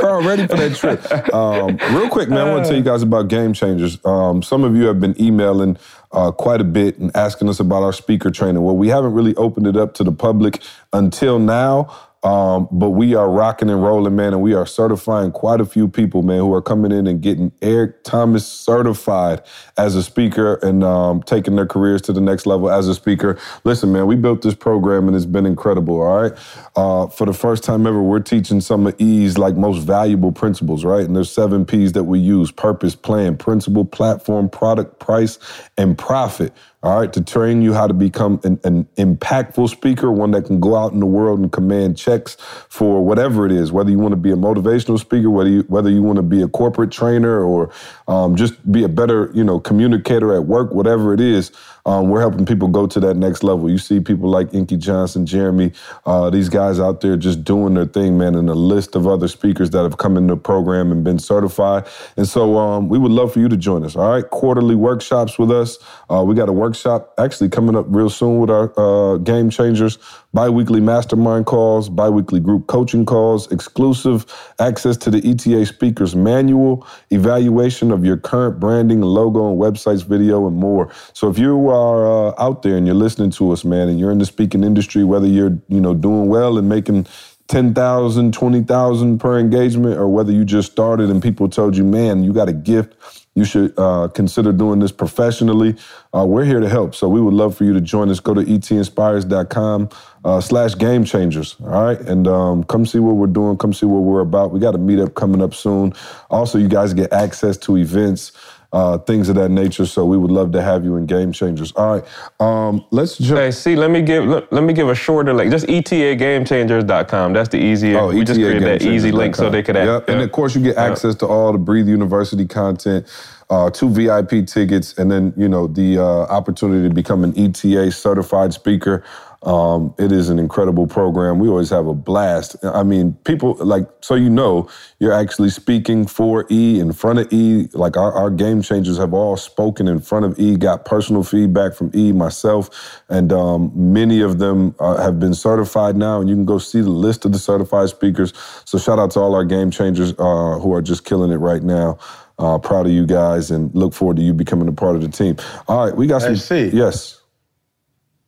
Carl, ready for that trip. Um, real quick, man, I want to tell you guys about Game Changers. Um, some of you have been emailing uh, quite a bit and asking us about our speaker training. Well, we haven't really opened it up to the public until now. Um, but we are rocking and rolling, man, and we are certifying quite a few people, man, who are coming in and getting Eric Thomas certified as a speaker and um, taking their careers to the next level as a speaker. Listen, man, we built this program and it's been incredible, all right? Uh, for the first time ever, we're teaching some of E's, like, most valuable principles, right? And there's seven P's that we use: purpose, plan, principle, platform, product, price, and profit. All right, to train you how to become an, an impactful speaker, one that can go out in the world and command checks for whatever it is, whether you want to be a motivational speaker, whether you, whether you want to be a corporate trainer or um, just be a better, you know, communicator at work, whatever it is. Um, we're helping people go to that next level. You see people like Inky Johnson, Jeremy, uh, these guys out there just doing their thing, man, and a list of other speakers that have come into the program and been certified. And so um, we would love for you to join us, all right? Quarterly workshops with us. Uh, we got a workshop actually coming up real soon with our uh, Game Changers, bi-weekly mastermind calls, bi-weekly group coaching calls, exclusive access to the E T A Speakers Manual, evaluation of your current branding, logo, and websites, video, and more. So if you are uh, out there and you're listening to us, man, and you're in the speaking industry, whether you're, you know, doing well and making ten thousand dollars, twenty thousand dollars per engagement, or whether you just started and people told you, man, you got a gift, you should uh, consider doing this professionally. Uh, we're here to help. So we would love for you to join us. Go to etinspires.com uh, slash game changers. All right. And um, come see what we're doing. Come see what we're about. We got a meetup coming up soon. Also, you guys get access to events, uh, things of that nature. So we would love to have you in Game Changers. All right. Um, let's just. Hey, see, let me give let, let me give a shorter link. Just E T A game changers dot com. That's the easier. Oh, we just created that easy link so they could add. Yep. Yep. And of course, you get access yep. to all the Breathe University content. Uh, two V I P tickets, and then, you know, the uh, opportunity to become an E T A certified speaker. Um, it is an incredible program. We always have a blast. I mean, people, like, so you know, you're actually speaking for E, in front of E. Like, our, our Game Changers have all spoken in front of E, got personal feedback from E, myself, and um, many of them uh, have been certified now, and you can go see the list of the certified speakers. So shout out to all our Game Changers uh, who are just killing it right now. Uh, proud of you guys, and look forward to you becoming a part of the team. All right, we got some. See, yes.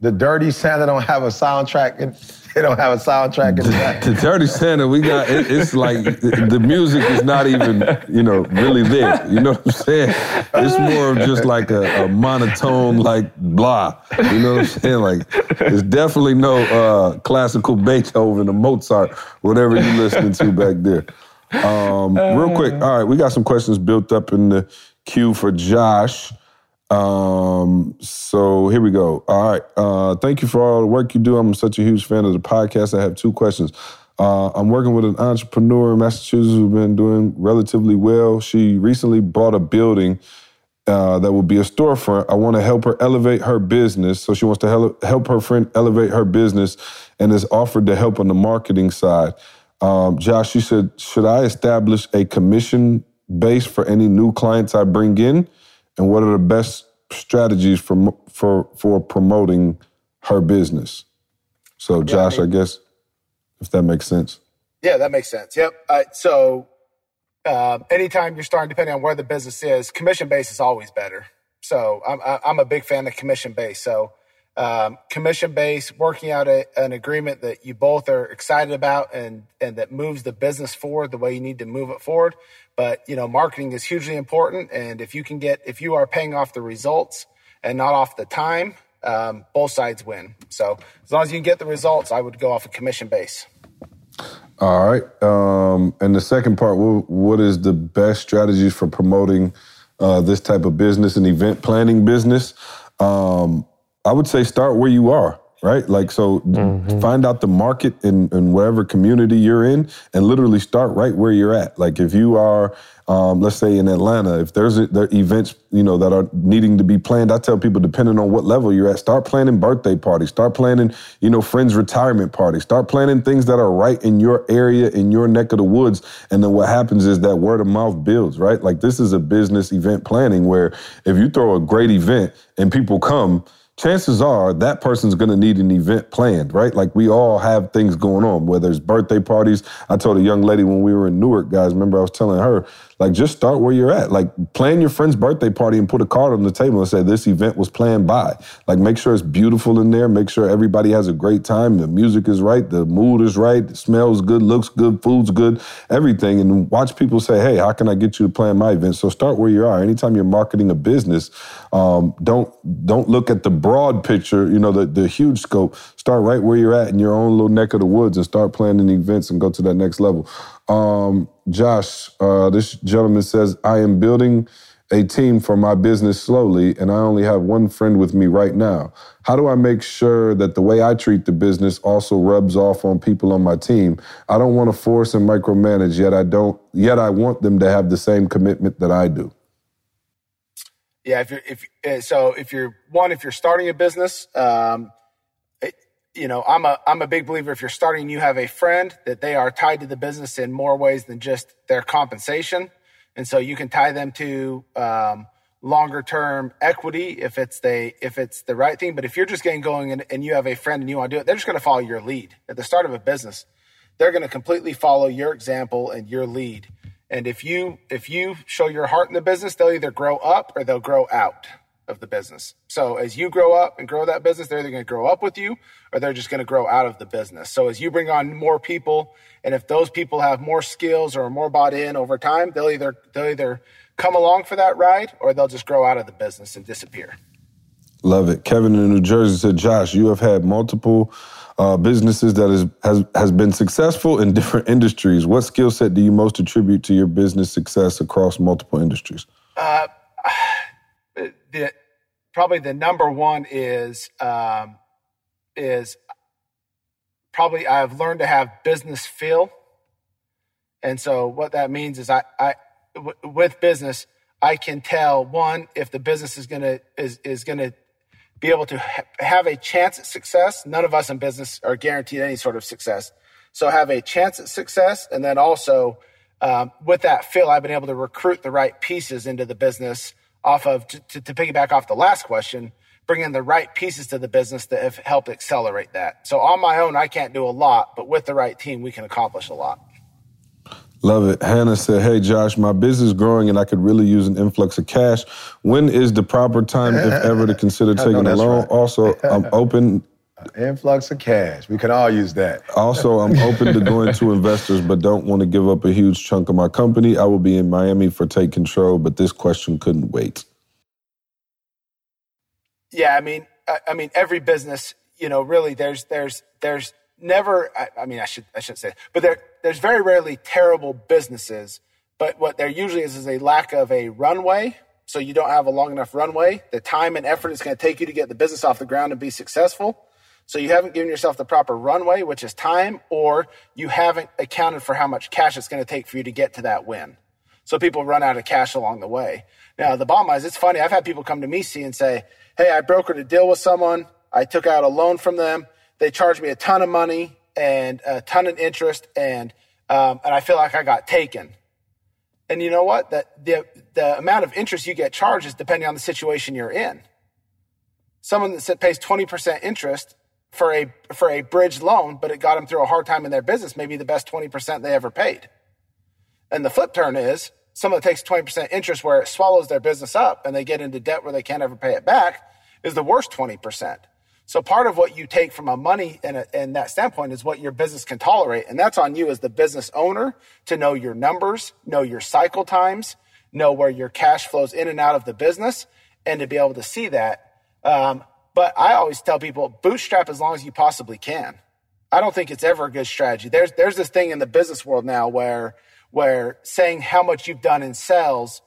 The Dirty Santa don't have a soundtrack. In, they don't have a soundtrack in the back. The Dirty Santa, we got. It, it's like the music is not even, you know, really there. You know what I'm saying? It's more of just like a, a monotone, like blah. You know what I'm saying? Like, there's definitely no uh, classical Beethoven or Mozart, whatever you're listening to back there. Um, real quick, all right, we got some questions built up in the queue for Josh. Um, so here we go. All right, uh, thank you for all the work you do. I'm such a huge fan of the podcast. I have two questions. Uh, I'm working with an entrepreneur in Massachusetts who's been doing relatively well. She recently bought a building uh, that will be a storefront. I want to help her elevate her business. So she wants to hel- help her friend elevate her business and is offered to help on the marketing side. Um, Josh, you said, should I establish a commission base for any new clients I bring in? And what are the best strategies for for, for promoting her business? So, Josh, yeah, I, mean, I guess, if that makes sense. Yeah, that makes sense. Yep. Uh, so uh, anytime you're starting, depending on where the business is, commission base is always better. So I'm, I'm a big fan of commission base. So Um, commission base, working out a, an agreement that you both are excited about and, and that moves the business forward the way you need to move it forward. But, you know, marketing is hugely important. And if you can get, if you are paying off the results and not off the time, um, both sides win. So as long as you can get the results, I would go off a commission base. All right. Um, and the second part, what, what is the best strategies for promoting uh, this type of business and event planning business? Um, I would say start where you are, right? Like, so mm-hmm. find out the market in, in whatever community you're in and literally start right where you're at. Like, if you are, um, let's say in Atlanta, if there's a, there are events, you know, that are needing to be planned, I tell people, depending on what level you're at, start planning birthday parties, start planning, you know, friends' retirement parties, start planning things that are right in your area, in your neck of the woods. And then what happens is that word of mouth builds, right? Like, this is a business event planning where if you throw a great event and people come, chances are that person's going to need an event planned, right? Like we all have things going on, whether it's birthday parties. I told a young lady when we were in Newark, guys, remember I was telling her, like, just start where you're at. Like, plan your friend's birthday party and put a card on the table and say, this event was planned by. Like, make sure it's beautiful in there. Make sure everybody has a great time. The music is right. The mood is right. It smells good, looks good, food's good, everything. And watch people say, hey, how can I get you to plan my event? So start where you are. Anytime you're marketing a business, um, don't don't look at the broad picture, you know, the, the huge scope. Start right where you're at in your own little neck of the woods and start planning events and go to that next level. Um, Josh, uh, this gentleman says, I am building a team for my business slowly, and I only have one friend with me right now. How do I make sure that the way I treat the business also rubs off on people on my team? I don't want to force and micromanage, yet I don't, yet I want them to have the same commitment that I do. Yeah, if you're, if so, if you're one, if you're starting a business, um, you know, I'm a I'm a big believer if you're starting, you have a friend that they are tied to the business in more ways than just their compensation. And so you can tie them to um, longer term equity if it's the if it's the right thing. But if you're just getting going and, and you have a friend and you want to do it, they're just going to follow your lead. At the start of a business, they're going to completely follow your example and your lead. And if you if you show your heart in the business, they'll either grow up or they'll grow out of the business. So as you grow up and grow that business, they're either going to grow up with you or they're just going to grow out of the business. So as you bring on more people, and if those people have more skills or more bought in over time, they'll either they'll either come along for that ride or they'll just grow out of the business and disappear. Love it. Kevin in New Jersey said, Josh, you have had multiple uh, businesses that is, has, has been successful in different industries. What skill set do you most attribute to your business success across multiple industries? Uh, the, probably the number one is um, is probably I've learned to have business feel. And so what that means is I, I w- with business, I can tell, one, if the business is going to is, is going to be able to ha- have a chance at success. None of us in business are guaranteed any sort of success. So have a chance at success. And then also um, with that feel, I've been able to recruit the right pieces into the business off of, to, to, to piggyback off the last question, bring in the right pieces to the business that have helped accelerate that. So on my own, I can't do a lot, but with the right team, we can accomplish a lot. Love it. Hannah said, hey, Josh, my business is growing and I could really use an influx of cash. When is the proper time, if ever, to consider taking a loan? Right. Also, I'm open. Influx of cash. We can all use that. Also, I'm open to going to investors, but don't want to give up a huge chunk of my company. I will be in Miami for Take Control, but this question couldn't wait. Yeah, I mean, I, I mean, every business, you know, really, there's, there's, there's, Never, I, I mean, I should, I shouldn't say it, but there, there's very rarely terrible businesses, but what there usually is is a lack of a runway. So you don't have a long enough runway, the time and effort it's going to take you to get the business off the ground and be successful. So you haven't given yourself the proper runway, which is time, or you haven't accounted for how much cash it's going to take for you to get to that win. So people run out of cash along the way. Now, the bottom line is, it's funny. I've had people come to me see and say, hey, I brokered a deal with someone. I took out a loan from them. They charged me a ton of money and a ton of interest, and um, and I feel like I got taken. And you know what? That the the amount of interest you get charged is depending on the situation you're in. Someone that pays twenty percent interest for a for a bridge loan, but it got them through a hard time in their business, maybe the best twenty percent they ever paid. And the flip turn is someone that takes twenty percent interest where it swallows their business up and they get into debt where they can't ever pay it back is the worst twenty percent. So part of what you take from a money and, a, and that standpoint is what your business can tolerate. And that's on you as the business owner to know your numbers, know your cycle times, know where your cash flows in and out of the business, and to be able to see that. Um, but I always tell people, bootstrap as long as you possibly can. I don't think it's ever a good strategy. There's there's this thing in the business world now where, where saying how much you've done in sales,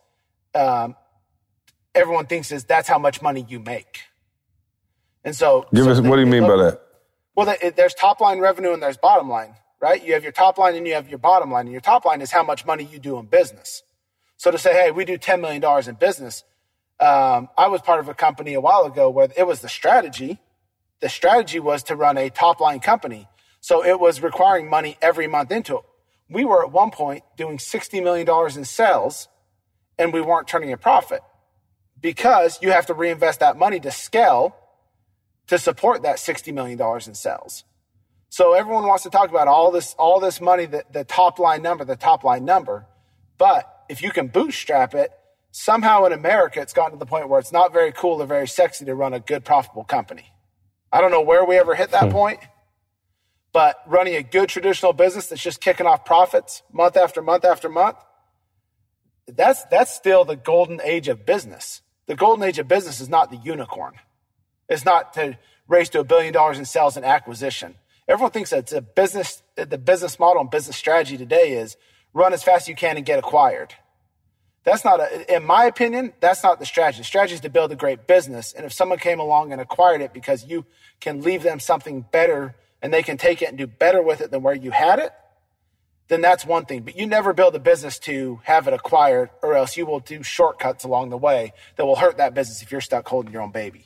um, everyone thinks is that's how much money you make. And so, give so us, they, what do you mean look, by that? Well, the, it, there's top line revenue and there's bottom line, right? You have your top line and you have your bottom line, and your top line is how much money you do in business. So to say, hey, we do ten million dollars in business. Um, I was part of a company a while ago where it was the strategy. The strategy was to run a top line company. So it was requiring money every month into it. We were at one point doing sixty million dollars in sales and we weren't turning a profit because you have to reinvest that money to scale. to support that sixty million dollars in sales. So everyone wants to talk about all this, all this money, the, the top line number, the top line number. But if you can bootstrap it, somehow in America, it's gotten to the point where it's not very cool or very sexy to run a good, profitable company. I don't know where we ever hit that hmm. point, but running a good traditional business that's just kicking off profits month after month after month, that's that's still the golden age of business. The golden age of business is not the unicorn. It's not to race to a billion dollars in sales and acquisition. Everyone thinks that it's a business, the business model and business strategy today is run as fast as you can and get acquired. That's not, a, in my opinion, that's not the strategy. The strategy is to build a great business. And if someone came along and acquired it because you can leave them something better and they can take it and do better with it than where you had it, then that's one thing. But you never build a business to have it acquired, or else you will do shortcuts along the way that will hurt that business if you're stuck holding your own baby.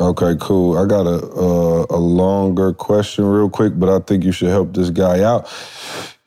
Okay, cool. I got a uh, a longer question real quick, but I think you should help this guy out.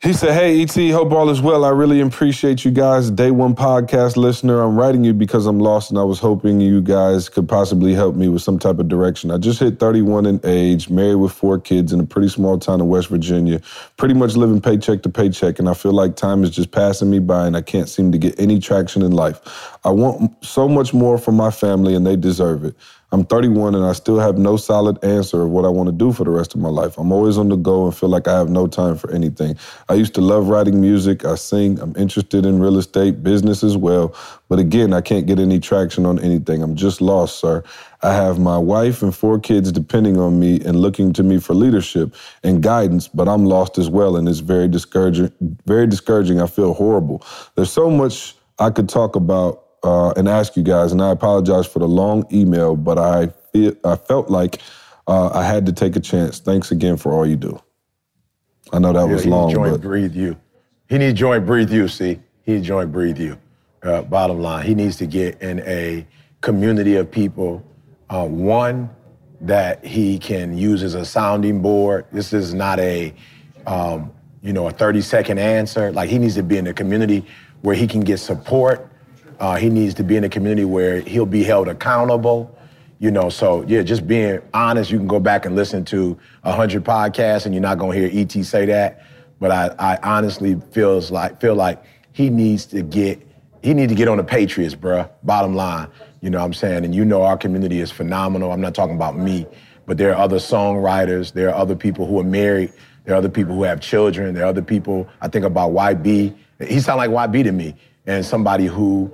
He said, hey, E T, hope all is well. I really appreciate you guys. Day one podcast listener. I'm writing you because I'm lost and I was hoping you guys could possibly help me with some type of direction. I just hit thirty-one in age, married with four kids in a pretty small town in West Virginia, pretty much living paycheck to paycheck. And I feel like time is just passing me by and I can't seem to get any traction in life. I want so much more from my family and they deserve it. I'm thirty-one and I still have no solid answer of what I want to do for the rest of my life. I'm always on the go and feel like I have no time for anything. I used to love writing music. I sing. I'm interested in real estate, business as well. But again, I can't get any traction on anything. I'm just lost, sir. I have my wife and four kids depending on me and looking to me for leadership and guidance, but I'm lost as well. And it's very discouraging. Very discouraging. I feel horrible. There's so much I could talk about uh, and ask you guys. And I apologize for the long email, but I, feel, I felt like uh, I had to take a chance. Thanks again for all you do. I know that yeah, was long, joint, but... breathe you. He needs joint breathe you, see? He needs joint breathe you. Uh, bottom line, he needs to get in a community of people, uh, one, that he can use as a sounding board. This is not a, um, you know, a thirty-second answer. Like, he needs to be in a community where he can get support. Uh, he needs to be in a community where he'll be held accountable. You know, so yeah, just being honest, you can go back and listen to a hundred podcasts and you're not gonna hear E T say that. But I, I honestly feels like feel like he needs to get he needs to get on the Patriots, bruh. Bottom line. You know what I'm saying? And you know our community is phenomenal. I'm not talking about me, but there are other songwriters, there are other people who are married, there are other people who have children, there are other people. I think about Y B. He sound like Y B to me, and somebody who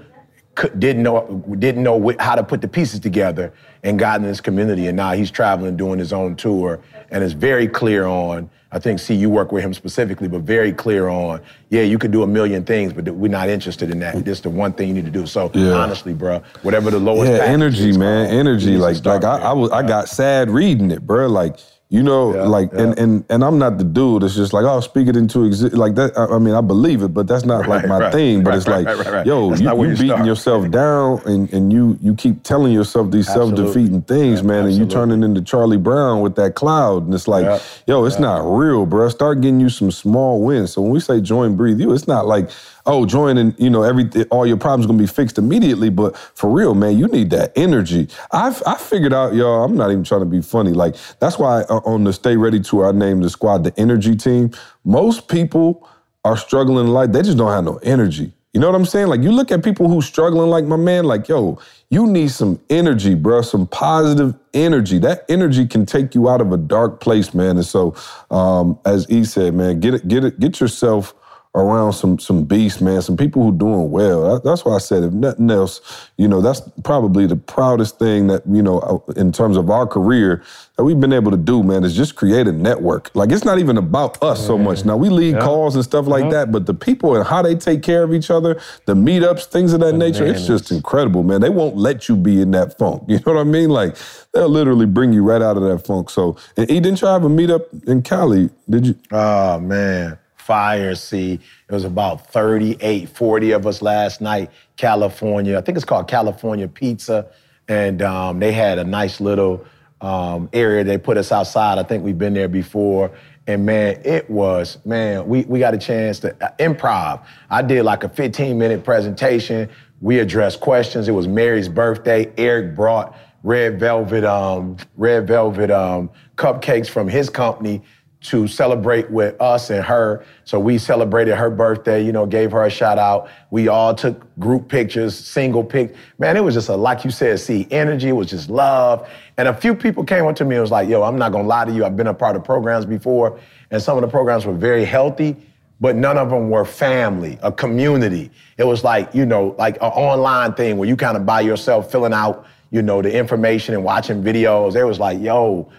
Could, didn't know didn't know wh- how to put the pieces together and got in this community. And now he's traveling, doing his own tour, and is very clear on, I think, see, you work with him specifically, but very clear on, yeah, you could do a million things, but we're not interested in that. This is the one thing you need to do. So yeah. honestly, bro, whatever the lowest yeah, energy, is, man, called, energy. Like, like I, I, was, I got sad reading it, bro. Like, you know, yeah, like, yeah. And, and and I'm not the dude that's just like, oh, speak it into existence. Like that, I, I mean, I believe it, but that's not right, like my right, thing. But right, it's right, like, right, right, right. yo, that's you, you, you beating yourself down and, and you you keep telling yourself these absolutely. self-defeating things, yeah, man, absolutely. and you turning into Charlie Brown with that cloud. And it's like, yeah. yo, it's yeah. not real, bro. Start getting you some small wins. So when we say join, breathe you, it's not like, oh, join and, you know, every, all your problems going to be fixed immediately. But for real, man, you need that energy. I've, I figured out, y'all, I'm not even trying to be funny. Like, that's why uh, on the Stay Ready Tour, I named the squad the energy team. Most people are struggling in life. They just don't have no energy. You know what I'm saying? Like, you look at people who struggling like my man, like, yo, you need some energy, bro, some positive energy. That energy can take you out of a dark place, man. And so, um, as E said, man, get it, get it, get yourself around some some beasts, man, some people who doing well. That's why I said, if nothing else, you know, that's probably the proudest thing that, you know, in terms of our career that we've been able to do, man, is just create a network. Like, it's not even about us so much. Now, we lead yeah. calls and stuff like yeah. that, but the people and how they take care of each other, the meetups, things of that and nature, man, it's just incredible, man. They won't let you be in that funk. You know what I mean? Like, they'll literally bring you right out of that funk. So, and E, didn't you have a meetup in Cali? Did you? Oh, man. Fire, see, it was about thirty-eight, forty of us last night, California. I think it's called California Pizza. And um, they had a nice little um, area. They put us outside. I think we've been there before. And man, it was, man, we, we got a chance to uh, improv. I did like a fifteen minute presentation. We addressed questions. It was Mary's birthday. Eric brought red velvet, um, red velvet um, cupcakes from his company to celebrate with us and her. So we celebrated her birthday, you know, gave her a shout out. We all took group pictures, single pic. Man, it was just a, like you said, see, energy, it was just love. And a few people came up to me and was like, yo, I'm not gonna lie to you, I've been a part of programs before, and some of the programs were very healthy, but none of them were family, a community. It was like, you know, like an online thing where you kind of by yourself filling out, you know, the information and watching videos. It was like, yo,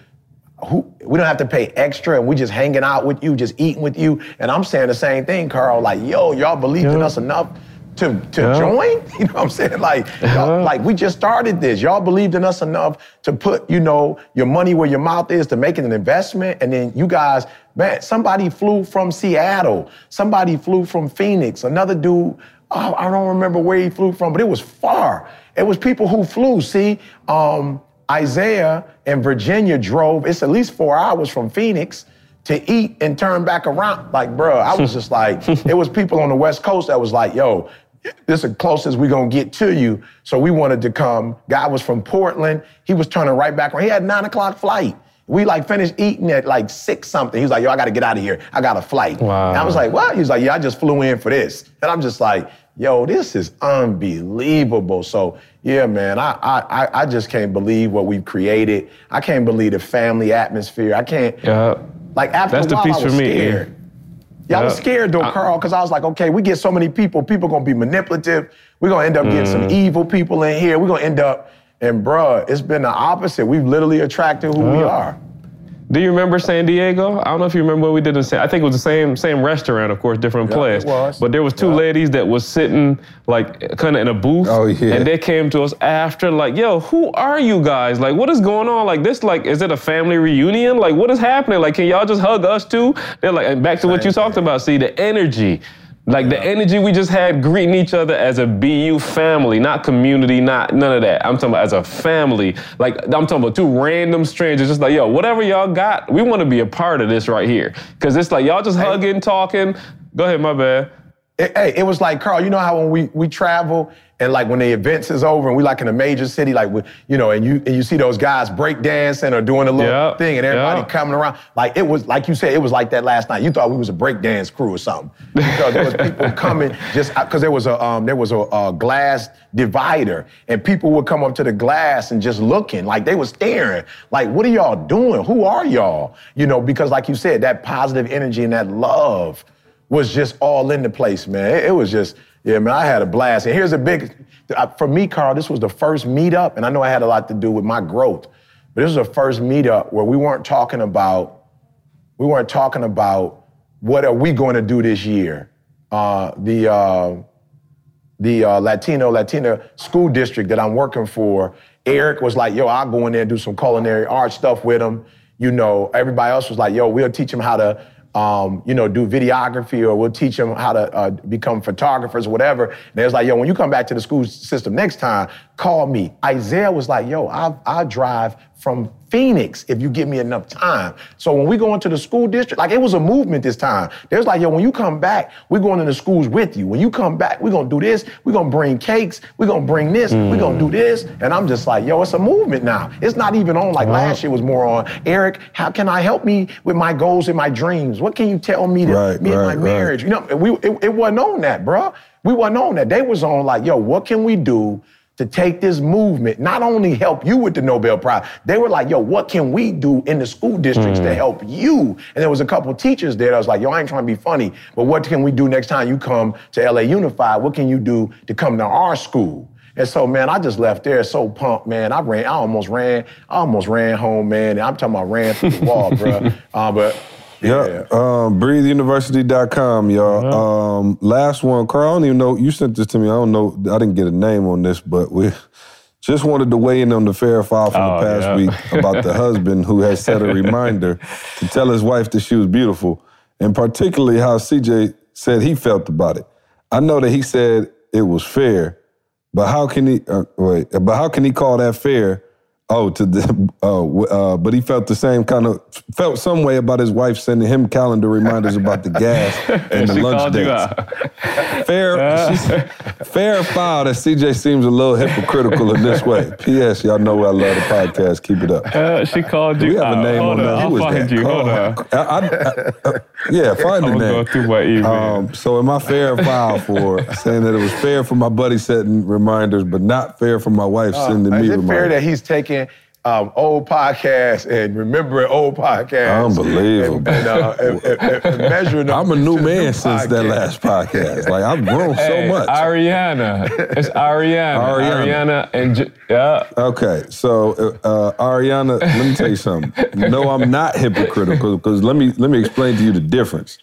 Who, we don't have to pay extra, and we just hanging out with you, just eating with you. And I'm saying the same thing, Carl. Like, yo, y'all believed yeah. in us enough to, to yeah. join? You know what I'm saying? Like, y'all, like, we just started this. Y'all believed in us enough to put, you know, your money where your mouth is, to make it an investment. And then you guys, man, somebody flew from Seattle. Somebody flew from Phoenix. Another dude, oh, I don't remember where he flew from, but it was far. It was people who flew, see? Um... Isaiah and Virginia drove, it's at least four hours from Phoenix to eat and turn back around. Like, bro, I was just like, it was people on the West Coast that was like, yo, this is the closest we're gonna get to you. So we wanted to come. Guy was from Portland. He was turning right back around. He had nine o'clock flight. We like finished eating at like six something. He was like, yo, I gotta get out of here. I got a flight. Wow. And I was like, what? He was like, yeah, I just flew in for this. And I'm just like, yo, this is unbelievable. So yeah, man, I I I just can't believe what we've created. I can't believe the family atmosphere. I can't, yeah. like after That's a while the piece I was for me, scared. Yeah, yeah, I was scared though, I, Carl, because I was like, okay, we get so many people, people gonna be manipulative. We're gonna end up mm. getting some evil people in here. We're gonna end up, and bruh, it's been the opposite. We've literally attracted who yeah. we are. Do you remember San Diego? I don't know if you remember what we did in San, I think it was the same same restaurant, of course, different yeah, place. It was. But there was two yeah. ladies that was sitting like kind of in a booth. Oh, yeah. And they came to us after like, yo, who are you guys? Like, what is going on? Like this, like, is it a family reunion? Like, what is happening? Like, can y'all just hug us too? They're like, and back to what you talked about, see, the energy. Like yeah. the energy we just had greeting each other as a B U family, not community, not none of that. I'm talking about as a family. Like, I'm talking about two random strangers just like, yo, whatever y'all got, we want to be a part of this right here. Because it's like y'all just hey. hugging, talking. Go ahead, my bad. It, hey, it was like, Carl, you know how when we, we travel and like when the events is over and we like in a major city, like, we, you know, and you and you see those guys breakdancing or doing a little yep, thing and everybody yep. coming around. Like, it was, like you said, it was like that last night. You thought we was a breakdance crew or something. Because there was people coming just, because there was a um, there was a, a glass divider and people would come up to the glass and just looking, like they were staring. Like, what are y'all doing? Who are y'all? You know, because like you said, that positive energy and that love was just all in the place, man. It, it was just, yeah, man, I had a blast. And here's a big, for me, Carl, this was the first meetup, and I know I had a lot to do with my growth, but this was the first meetup where we weren't talking about, we weren't talking about what are we going to do this year. Uh, the uh, the uh, Latino, Latina school district that I'm working for, Eric was like, yo, I'll go in there and do some culinary art stuff with them. You know, everybody else was like, yo, we'll teach them how to, Um, you know, do videography, or we'll teach them how to uh, become photographers or whatever. And they was like, yo, when you come back to the school system next time, call me. Isaiah was like, yo, I'll, I'll drive from Phoenix if you give me enough time. So when we go into the school district, like it was a movement this time. They was like, yo, when you come back, we're going to the schools with you. When you come back, we're going to do this. We're going to bring cakes. We're going to bring this. Mm. We're going to do this. And I'm just like, yo, it's a movement now. It's not even on like wow. last year was more on, Eric, how can I help me with my goals and my dreams? What can you tell me to right, me right, and my marriage? Right. You know, we it, it wasn't on that, bro. We wasn't on that. They was on like, yo, what can we do to take this movement, not only help you with the Nobel Prize, they were like, yo, what can we do in the school districts mm. to help you? And there was a couple teachers there that was like, yo, I ain't trying to be funny, but what can we do next time you come to L A Unified? What can you do to come to our school? And so, man, I just left there so pumped, man. I ran, I almost ran, I almost ran home, man. And I'm talking about ran through the wall, bro. Uh, but yeah, yeah. Um, breathe university dot com, y'all. Yeah. Um, last one, Carl, I don't even know, you sent this to me, I don't know, I didn't get a name on this, but we just wanted to weigh in on the fair file from oh, the past yeah. week about the husband who has set a reminder to tell his wife that she was beautiful, and particularly how C J said he felt about it. I know that he said it was fair, but how can he, uh, wait, but how can he call that fair Oh, to the, oh, uh, but he felt the same kind of, felt some way about his wife sending him calendar reminders about the gas and the she lunch dates. Fair, uh. fair foul that C J seems a little hypocritical in this way. P S. Y'all know I love the podcast. Keep it up. Uh, she called you. We have out. a name Hold on that. I'll find that? you. Hold on. I, I, I, I, yeah, find the name. Through my email. Um, so am I fair or foul for saying that it was fair for my buddy setting reminders, but not fair for my wife uh, sending me reminders? Is it fair that he's taking Um, old podcasts and remembering old podcasts. Unbelievable. And, and, uh, and, and, and measuring I'm a new man since podcast. that last podcast. Like, I've grown hey, so much. Ariana. It's Ariana. Ariana. Ariana and, J- yeah. Okay, so uh, Ariana, let me tell you something. No, I'm not hypocritical because let me, let me explain to you the difference.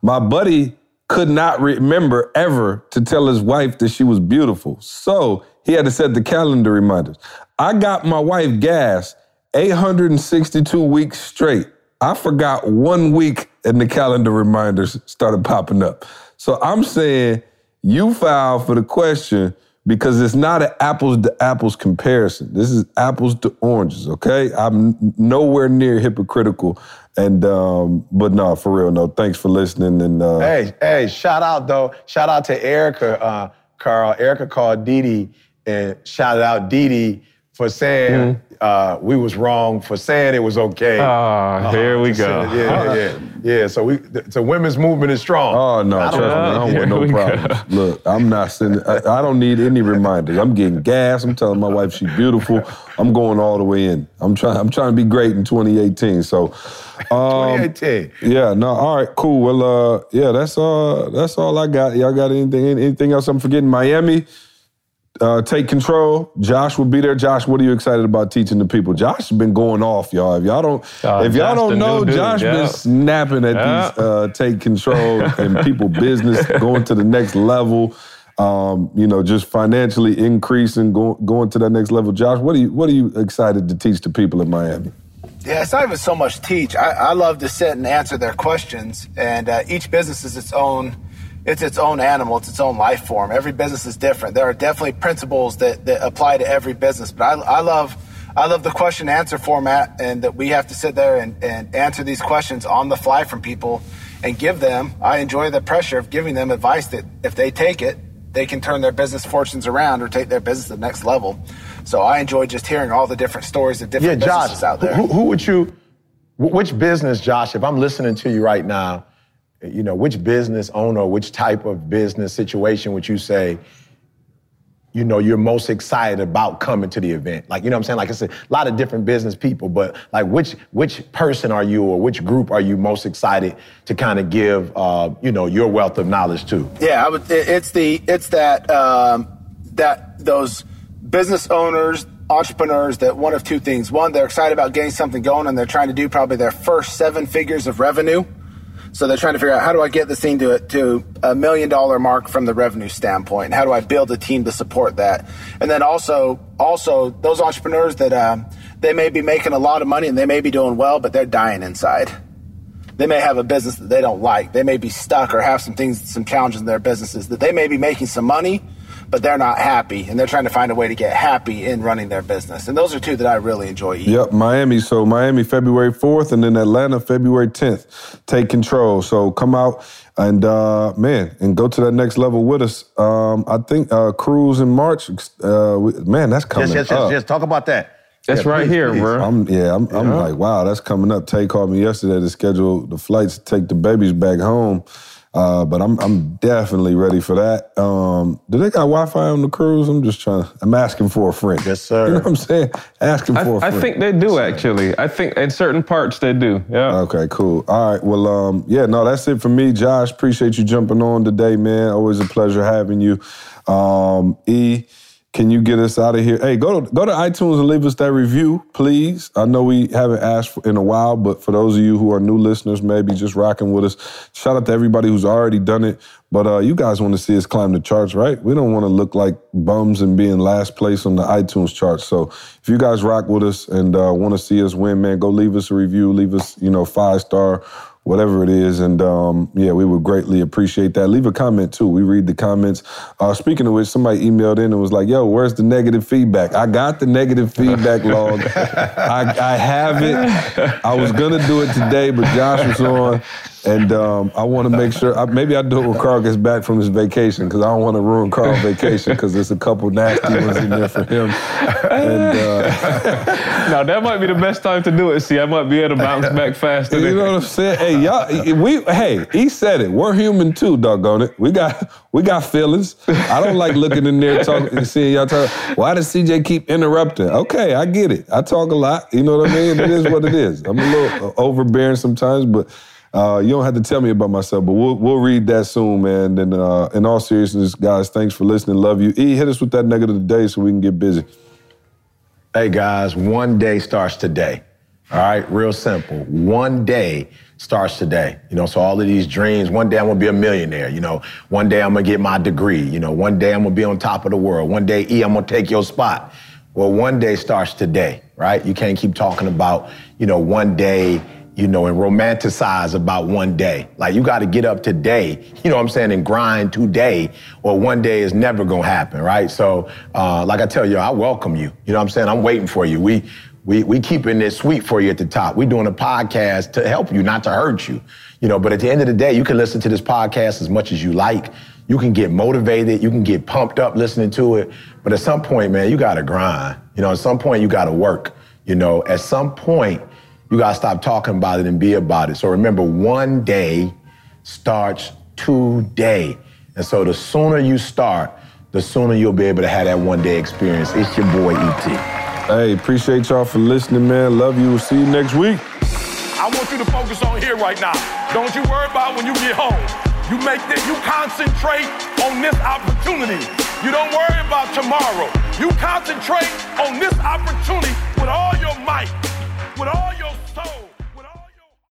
My buddy could not remember ever to tell his wife that she was beautiful. So he had to set the calendar reminders. I got my wife gas eight hundred sixty-two weeks straight. I forgot one week and the calendar reminders started popping up. So I'm saying you foul for the question because it's not an apples to apples comparison. This is apples to oranges, okay? I'm nowhere near hypocritical. And um, but no, for real, no. Thanks for listening. And uh, hey, hey, shout out though. Shout out to Erica, uh, Carl. Erica called Didi and shouted out Didi for saying mm-hmm. uh, we was wrong, for saying it was okay. Oh, uh-huh. Here we go. Yeah, yeah, yeah. yeah so we, the, the women's movement is strong. Oh, no, trust me, I don't, me, I don't want no problems. Go. Look, I'm not sending, I, I don't need any reminders. I'm getting gas. I'm telling my wife she's beautiful. I'm going all the way in. I'm trying I'm trying to be great in twenty eighteen, so. Um, twenty eighteen. Yeah, no, all right, cool. Well, uh, yeah, that's, uh, that's all I got. Y'all got anything, anything else I'm forgetting? Miami? Uh, take control. Josh will be there. Josh, what are you excited about teaching the people? Josh has been going off, y'all. If y'all don't, uh, if y'all don't know, dude, Josh yeah. been snapping at yeah. these uh, take control and people business going to the next level. Um, you know, just financially increasing, going going to that next level. Josh, what are you what are you excited to teach the people in Miami? Yeah, it's not even so much teach. I, I love to sit and answer their questions, and uh, each business is its own. It's its own animal. It's its own life form. Every business is different. There are definitely principles that, that apply to every business. But I, I love I love the question and answer format, and that we have to sit there and, and answer these questions on the fly from people and give them. I enjoy the pressure of giving them advice that if they take it, they can turn their business fortunes around or take their business to the next level. So I enjoy just hearing all the different stories of different yeah, Josh, businesses out there. Who, who would you, which business, Josh, if I'm listening to you right now, you know, which business owner, which type of business situation would you say, you know, you're most excited about coming to the event? Like, you know what I'm saying? Like, it's a lot of different business people, but like which which person are you or which group are you most excited to kind of give, uh, you know, your wealth of knowledge to? Yeah, I would, it's the it's that um, that those business owners, entrepreneurs that one of two things. One, they're excited about getting something going and they're trying to do probably their first seven figures of revenue. So they're trying to figure out, how do I get this thing to a, to a million dollar mark from the revenue standpoint? How do I build a team to support that? And then also, also those entrepreneurs that um, they may be making a lot of money and they may be doing well, but they're dying inside. They may have a business that they don't like. They may be stuck or have some things, some challenges in their businesses that they may be making some money, but they're not happy, and they're trying to find a way to get happy in running their business. And those are two that I really enjoy eating. Yep, Miami. So Miami, February fourth, and then Atlanta, February tenth. Take control. So come out and, uh, man, and go to that next level with us. Um, I think uh, cruise in March. Uh, we, man, that's coming yes, yes, up. Yes, yes, talk about that. That's yeah, right please, here, please. bro. I'm, yeah, I'm, yeah, I'm like, wow, that's coming up. Tay called me yesterday to schedule the flights to take the babies back home. Uh, but I'm I'm definitely ready for that. Um, do they got Wi-Fi on the cruise? I'm just trying to, I'm asking for a friend. Yes, sir. You know what I'm saying? Asking for I, a friend. I think they do, so. actually. I think in certain parts they do, yeah. Okay, cool. All right, well, um, yeah, no, that's it for me. Josh, appreciate you jumping on today, man. Always a pleasure having you. Um, E, can you get us out of here? Hey, go to, go to iTunes and leave us that review, please. I know we haven't asked for, in a while, but for those of you who are new listeners, maybe just rocking with us, shout out to everybody who's already done it. But uh, you guys want to see us climb the charts, right? We don't want to look like bums and be in last place on the iTunes charts. So if you guys rock with us and uh, want to see us win, man, go leave us a review, leave us, you know, five-star whatever it is. And, um, yeah, we would greatly appreciate that. Leave a comment, too. We read the comments. Uh, speaking of which, somebody emailed in and was like, yo, where's the negative feedback? I got the negative feedback log. I, I have it. I was going to do it today, but Josh was on. And um, I want to make sure, I, maybe I do it when Carl gets back from his vacation, because I don't want to ruin Carl's vacation, because there's a couple nasty ones in there for him. And, uh, now, that might be the best time to do it. See, I might be able to bounce back faster. You know what I'm saying? Hey, y'all, we, hey, he said it. We're human too, doggone it. We got we got feelings. I don't like looking in there talking and seeing y'all talk. Why does C J keep interrupting? Okay, I get it. I talk a lot. You know what I mean? It is what it is. I'm a little overbearing sometimes, but... Uh, you don't have to tell me about myself, but we'll we'll read that soon, man. And uh, in all seriousness, guys, thanks for listening. Love you. E, hit us with that negative today so we can get busy. Hey, guys, one day starts today. All right? Real simple. One day starts today. You know, so all of these dreams, one day I'm going to be a millionaire. You know, one day I'm going to get my degree. You know, one day I'm going to be on top of the world. One day, E, I'm going to take your spot. Well, one day starts today, right? You can't keep talking about, you know, one day, you know, and romanticize about one day. Like, you got to get up today, you know what I'm saying, and grind today, or one day is never going to happen, right? So, uh, like I tell you, I welcome you. You know what I'm saying? I'm waiting for you. We we we keeping this sweet for you at the top. We're doing a podcast to help you, not to hurt you. You know, but at the end of the day, you can listen to this podcast as much as you like. You can get motivated. You can get pumped up listening to it. But at some point, man, you got to grind. You know, at some point, you got to work. You know, at some point, you gotta stop talking about it and be about it. So remember, one day starts today. And so the sooner you start, the sooner you'll be able to have that one day experience. It's your boy, E T. Hey, appreciate y'all for listening, man. Love you. We'll see you next week. I want you to focus on here right now. Don't you worry about when you get home. You make this, you concentrate on this opportunity. You don't worry about tomorrow. You concentrate on this opportunity with all your might. With all your